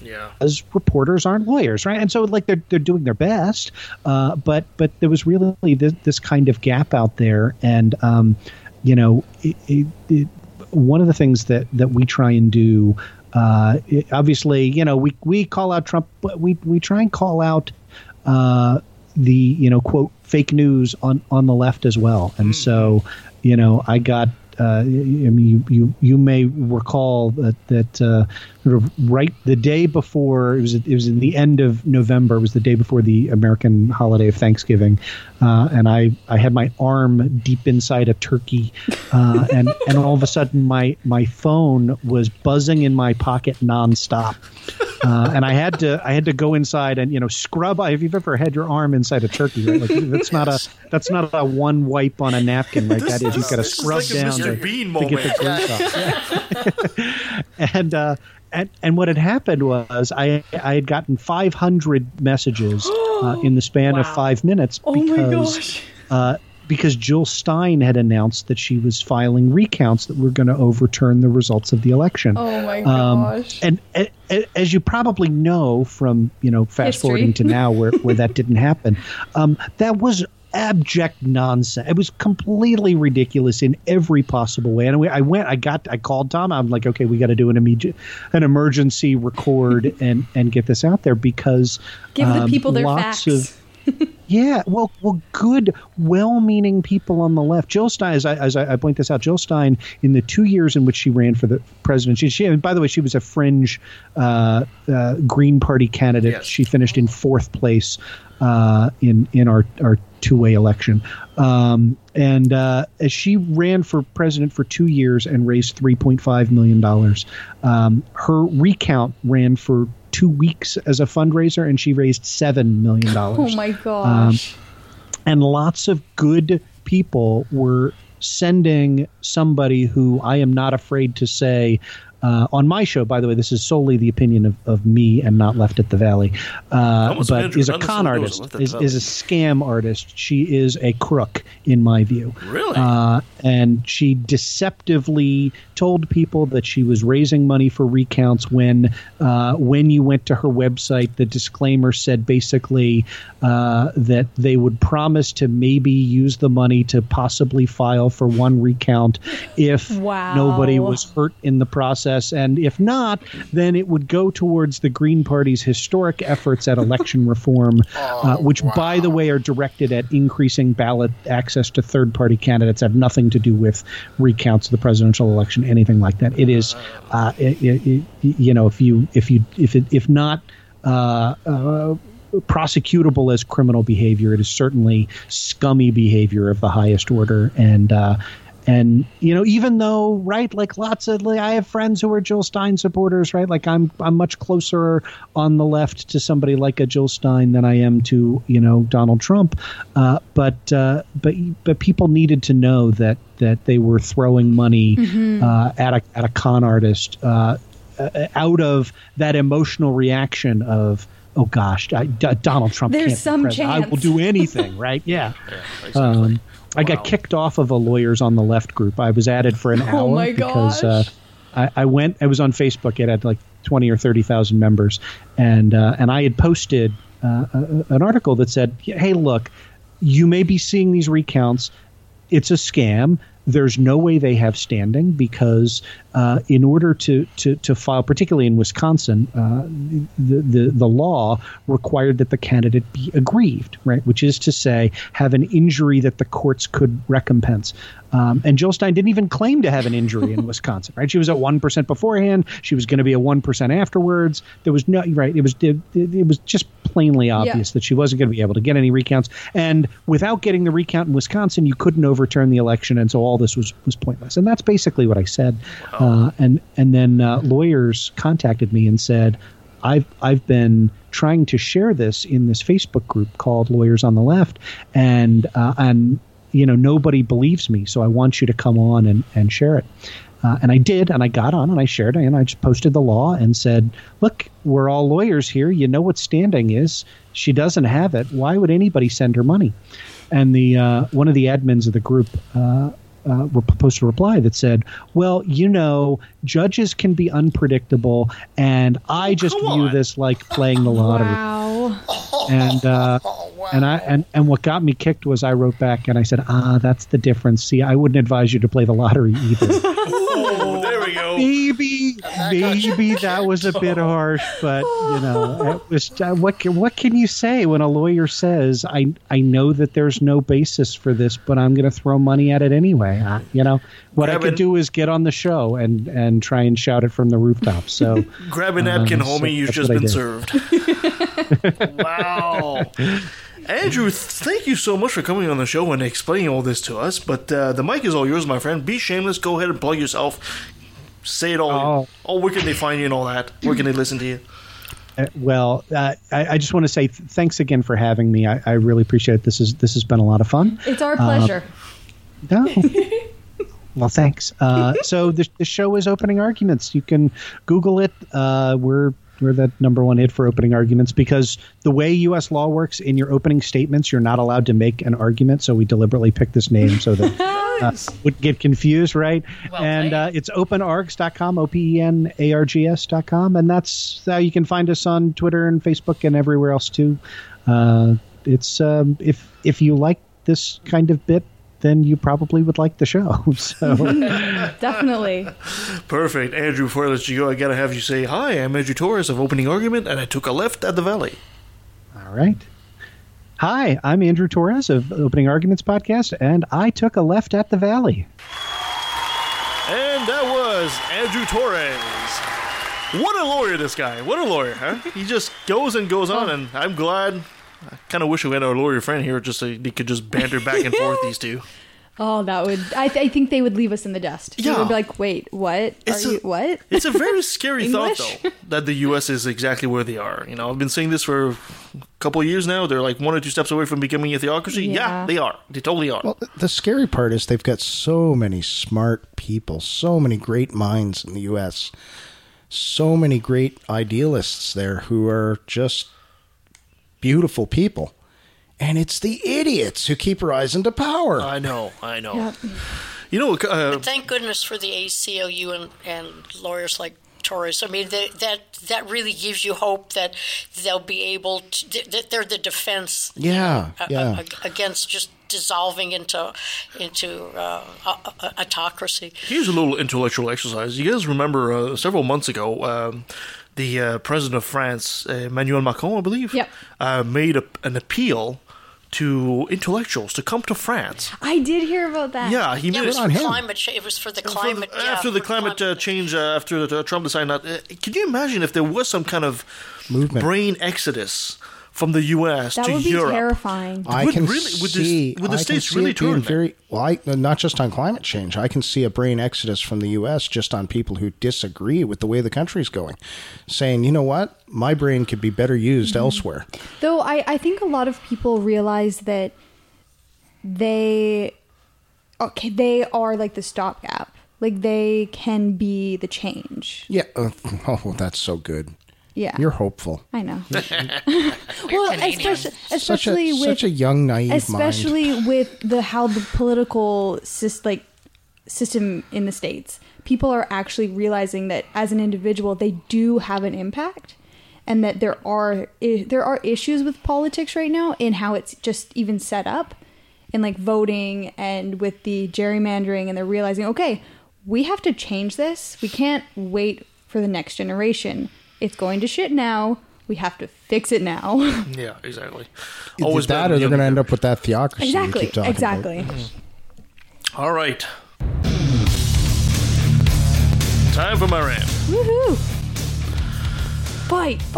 Yeah, as reporters aren't lawyers, right? And so, like, they're doing their best, but there was really this kind of gap out there, and you know, one of the things that we try and do, obviously, you know, we call out Trump, but we try and call out the, you know, quote, fake news on the left as well, and so, you know, I got. I mean, you may recall that sort of right the day before it was in the end of November. It was the day before the American holiday of Thanksgiving, and I had my arm deep inside a turkey, and all of a sudden my phone was buzzing in my pocket nonstop, and I had to go inside and, you know, scrub. If you've ever had your arm inside a turkey, right? Like, that's not a one wipe on a napkin, right? That is, you've got to scrub down. Bean moment. Yeah. And what had happened was I had gotten 500 messages in the span of 5 minutes because Jill Stein had announced that she was filing recounts that were going to overturn the results of the election. Oh my gosh! And as you probably know from, you know, fast forwarding to now where that didn't happen, that was abject nonsense. It was completely ridiculous in every possible way. And I called Tom. I'm like, okay, we got to do an emergency record and get this out there, because give the people their facts. Yeah, well, good, well-meaning people on the left. Jill Stein, as I point this out, Jill Stein, in the 2 years in which she ran for the presidency, and by the way, she was a fringe Green Party candidate. Yes. She finished in fourth place in our two-way election. And she ran for president for 2 years and raised $3.5 million. Her recount ran for 2 weeks as a fundraiser, and she raised $7 million. Oh, my gosh. And lots of good people were sending somebody who I am not afraid to say on my show, by the way, this is solely the opinion of me and not Left at the Valley, but is a con artist, is a scam artist. She is a crook, in my view. Really? And she deceptively told people that she was raising money for recounts when you went to her website, the disclaimer said basically that they would promise to maybe use the money to possibly file for one recount if nobody was hurt in the process. And if not, then it would go towards the Green Party's historic efforts at election reform, which, by the way, are directed at increasing ballot access to third-party candidates, have nothing to do with recounts of the presidential election, anything like that. It is, you know, if not prosecutable as criminal behavior, it is certainly scummy behavior of the highest order, and you know, even though, right, like I have friends who are Jill Stein supporters, right? Like I'm much closer on the left to somebody like a Jill Stein than I am to, you know, Donald Trump. But people needed to know that they were throwing money at a con artist out of that emotional reaction of, oh gosh, Donald Trump. There's can't some be president. Chance. I will do anything, right? Yeah. Exactly. I got kicked off of a Lawyers on the Left group. I was added for an hour because I was on Facebook. It had like 20 or 30,000 members, and I had posted an article that said, "Hey, look, you may be seeing these recounts. It's a scam. There's no way they have standing because in order to file, particularly in Wisconsin, the law required that the candidate be aggrieved, right? Which is to say, have an injury that the courts could recompense. And Jill Stein didn't even claim to have an injury in Wisconsin, right? She was at 1% beforehand. She was going to be at 1% afterwards. There was no right. It was just plainly obvious that she wasn't going to be able to get any recounts. And without getting the recount in Wisconsin, you couldn't overturn the election. And so all this was pointless. And that's basically what I said. And then Lawyers contacted me and said, I've been trying to share this in this Facebook group called Lawyers on the Left, and you know, nobody believes me, so I want you to come on and share it. And I did, and I got on, and I shared, and I just posted the law and said, look, we're all lawyers here. You know what standing is. She doesn't have it. Why would anybody send her money? And the one of the admins of the group posted a reply that said, well, you know, judges can be unpredictable, and I just view this like playing the lottery. Wow. And what got me kicked was I wrote back, and I said, that's the difference. See, I wouldn't advise you to play the lottery either. Maybe that was a bit harsh, but you know, it was, what can you say when a lawyer says, I know that there's no basis for this, but I'm going to throw money at it anyway. What I could do is get on the show and try and shout it from the rooftop. So grab a napkin, homie. You've just been served. Wow. Andrew, thank you so much for coming on the show and explaining all this to us. But the mic is all yours, my friend. Be shameless. Go ahead and plug yourself. Say it all. Oh, where can they find you and all that? Where can they listen to you? I just want to say thanks again for having me. I really appreciate it. This has been a lot of fun. It's our pleasure. Well, thanks. So the show is Opening Arguments. You can Google it. We're the number one hit for Opening Arguments, because the way U.S. law works, in your opening statements, you're not allowed to make an argument. So we deliberately picked this name so that would get confused, right? Well, and it's openargs.com, openargs.com. And that's how you can find us on Twitter and Facebook and everywhere else, too. It's if you like this kind of bit, then you probably would like the show. So definitely. Perfect. Andrew, before I let you go, I got to have you say, hi, I'm Andrew Torrez of Opening Argument, and I took a left at the Valley. All right. Hi, I'm Andrew Torrez of Opening Arguments Podcast, and I took a left at the Valley. And that was Andrew Torrez. What a lawyer, this guy. What a lawyer, huh? He just goes and goes on, and I'm glad. I kind of wish we had our lawyer friend here just so they could just banter back and forth, these two. Oh, that would... I think they would leave us in the dust. Yeah. They would be like, wait, what? What? It's a very scary thought, though, that the U.S. is exactly where they are. You know, I've been saying this for a couple of years now. They're like one or two steps away from becoming a theocracy. Yeah, they are. They totally are. Well, the scary part is they've got so many smart people, so many great minds in the U.S., so many great idealists there who are just beautiful people. And it's the idiots who keep rising to power. I know. Yep. You know, but thank goodness for the ACLU and lawyers like Torres. I mean, that really gives you hope that they'll be able to. They're the defense. Against just dissolving into autocracy. Here's a little intellectual exercise. You guys remember several months ago. The president of France, Emmanuel Macron, I believe, made an appeal to intellectuals to come to France. I did hear about that. Yeah, he made it. It was for the climate. After the climate change, after Trump decided not. Can you imagine if there was some kind of movement, brain exodus from the U.S. to Europe? That would be terrifying. Not just on climate change. I can see a brain exodus from the U.S. just on people who disagree with the way the country's going, saying, you know what, my brain could be better used elsewhere. Though I think a lot of people realize that they are like the stopgap. Like, they can be the change. Yeah. Oh, that's so good. Yeah. You're hopeful. I know. Well, especially with such a young, naive mind. With how the political system in the States, people are actually realizing that as an individual, they do have an impact, and that there are issues with politics right now in how it's just even set up, in like voting and with the gerrymandering, and they're realizing, okay, we have to change this. We can't wait for the next generation. It's going to shit now. We have to fix it now. Yeah, exactly. Always that, or they're going to end up with that theocracy. Exactly. Exactly. Mm-hmm. All right. Time for my rant. Woohoo! Fight!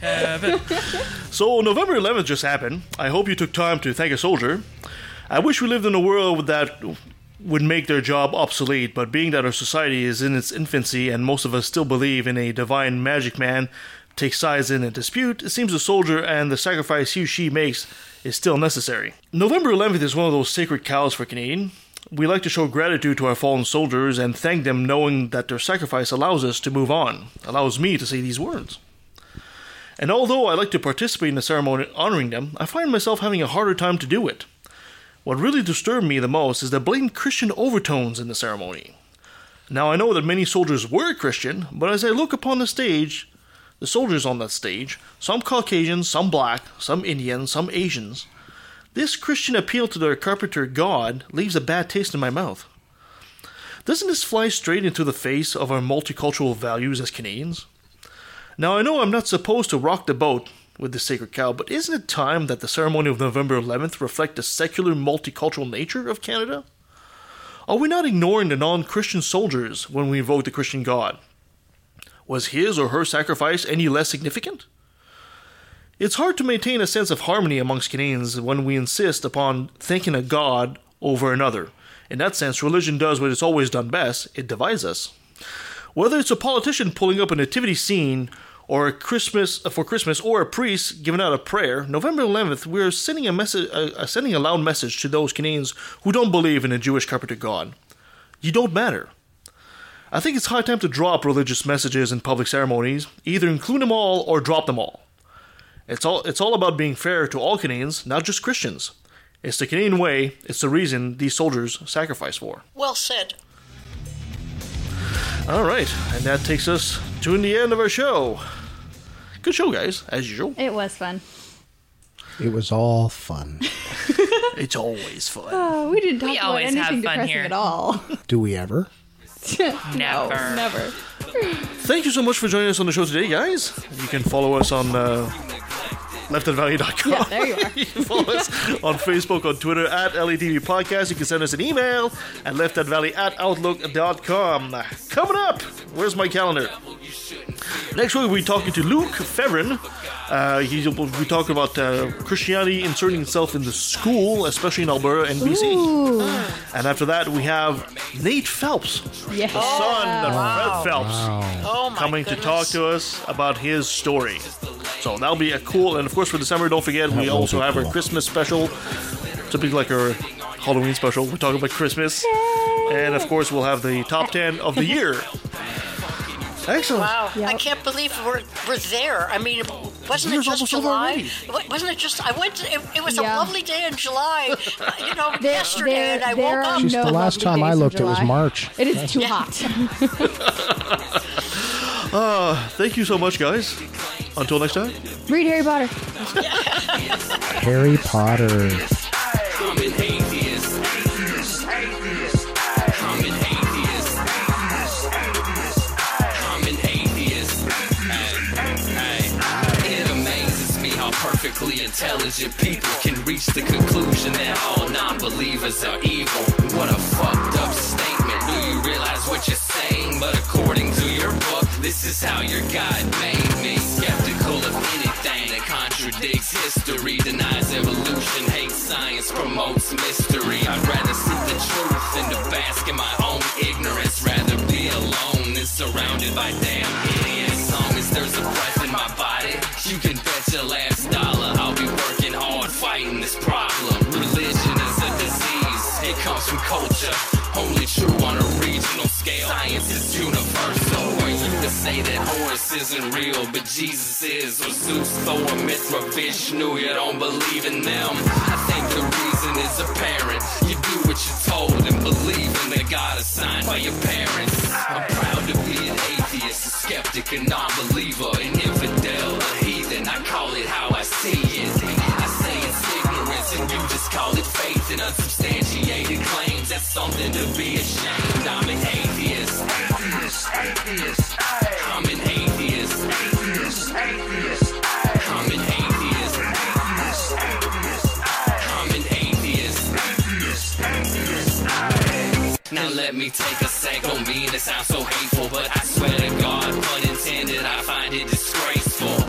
Heaven. So November 11th just happened. I hope you took time to thank a soldier. I wish we lived in a world that would make their job obsolete, but being that our society is in its infancy and most of us still believe in a divine magic man, take sides in a dispute, it seems the soldier and the sacrifice he or she makes is still necessary. November 11th is one of those sacred cows for Canadian. We like to show gratitude to our fallen soldiers and thank them, knowing that their sacrifice allows us to move on, allows me to say these words. And although I like to participate in the ceremony honoring them, I find myself having a harder time to do it. What really disturbed me the most is the blatant Christian overtones in the ceremony. Now, I know that many soldiers were Christian, but as I look upon the stage, the soldiers on that stage, some Caucasians, some black, some Indians, some Asians, this Christian appeal to their carpenter God leaves a bad taste in my mouth. Doesn't this fly straight into the face of our multicultural values as Canadians? Now, I know I'm not supposed to rock the boat with the sacred cow, but isn't it time that the ceremony of November 11th reflect the secular multicultural nature of Canada? Are we not ignoring the non-Christian soldiers when we invoke the Christian God? Was his or her sacrifice any less significant? It's hard to maintain a sense of harmony amongst Canadians when we insist upon thanking a God over another. In that sense, religion does what it's always done best, it divides us. Whether it's a politician pulling up a nativity scene or for Christmas, or a priest giving out a prayer, November 11th, we're sending a loud message to those Canadians who don't believe in a Jewish carpenter God. You don't matter. I think it's high time to drop religious messages in public ceremonies, either include them all or drop them all. It's all about being fair to all Canadians, not just Christians. It's the Canadian way, it's the reason these soldiers sacrifice for. Well said. All right, and that takes us to the end of our show. Good show, guys, as usual. It was fun. It was all fun. It's always fun. Oh, we didn't talk about anything depressing here at all. Do we ever? Never. Thank you so much for joining us on the show today, guys. You can follow us on... leftandvalley.com. Yeah, there you are. You can follow us on Facebook, on Twitter, at LATV Podcast. You can send us an email at leftandvalley@outlook.com. Coming up, where's my calendar? Next week, we'll be talking to Luke Fevren. We'll be talking about Christianity inserting itself in the school, especially in Alberta and BC. Ooh. And after that, we have Nate Phelps, the son of Fred Phelps, coming to talk to us about his story. So that'll be cool. And of course, for December, don't forget, we also have our Christmas special, something like our Halloween special. We're talking about Christmas. Yay. And of course, we'll have the top 10 of the year. Excellent. Wow. Yep. I can't believe we're there. I mean, wasn't it just July? Wasn't it just... I went to... It was a lovely day in July, yesterday, and I woke up. Just the last time I looked, it was March. It is too hot. Thank you so much, guys. Until next time. Read Harry Potter. Harry Potter. Perfectly intelligent people can reach the conclusion that all non-believers are evil. What a fucked up statement. Do you realize what you're saying? But according to your book, this is how your God made me. Skeptical of anything that contradicts history, denies evolution, hates science, promotes mystery. I'd rather seek the truth than to bask in my own ignorance. Rather be alone than surrounded by damn idiots. As long as there's a breath in my body, you can bet your last dollar I'll be working hard fighting this problem. Religion is a disease. It comes from culture. Only true on a regional scale. Science is universal. Or you could say that Horus isn't real, but Jesus is. Or Zeus, Thor, Mithra, Vishnu. You don't believe in them. I think the reason is apparent. You do what you're told and believe in the God assigned by your parents. I'm proud to be an atheist, a skeptic, a non-believer, an infidel. I call it how I see it. I say it's ignorance and you just call it faith. And unsubstantiated claims, that's something to be ashamed. I'm an atheist. Atheist, atheist, aye. I'm an atheist. Atheist, atheist, aye. I'm an atheist. Atheist, atheist, aye. I'm an atheist. Atheist, atheist, aye. Now let me take a sec. Don't mean to sound so hateful, but I swear to God, pun intended, I find it disgraceful.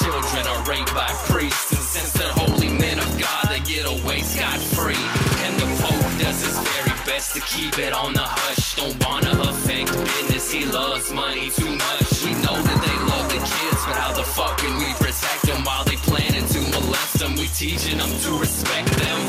Children are raped by priests, and since they're holy men of God, they get away scot-free. And the Pope does his very best to keep it on the hush. Don't wanna affect business, he loves money too much. We know that they love the kids, but how the fuck can we protect them while they planning to molest them? We teaching them to respect them.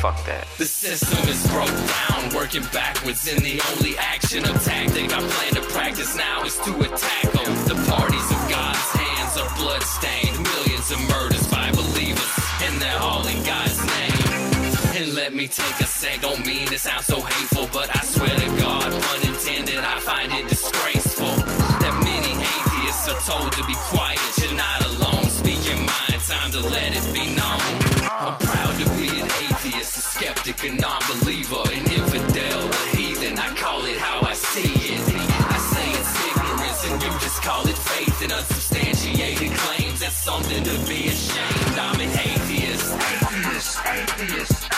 Fuck that. The system is broke down, working backwards, and the only action or tactic I plan to practice now is to attack them. The parties of God's hands are bloodstained, millions of murders by believers, and they're all in God's name. And let me take a sec, don't mean to sound so hateful, but I swear to God, pun intended, I find it disgraceful that many atheists are told to be quiet. You're not alone, speak your mind, time to let it be known. I'm proud to be an atheist, a skeptic, a non-believer, an infidel, a heathen. I call it how I see it. I say it's ignorance and you just call it faith. And unsubstantiated claims, that's something to be ashamed. I'm an atheist, atheist, atheist.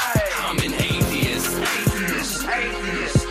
I'm an atheist, atheist, atheist.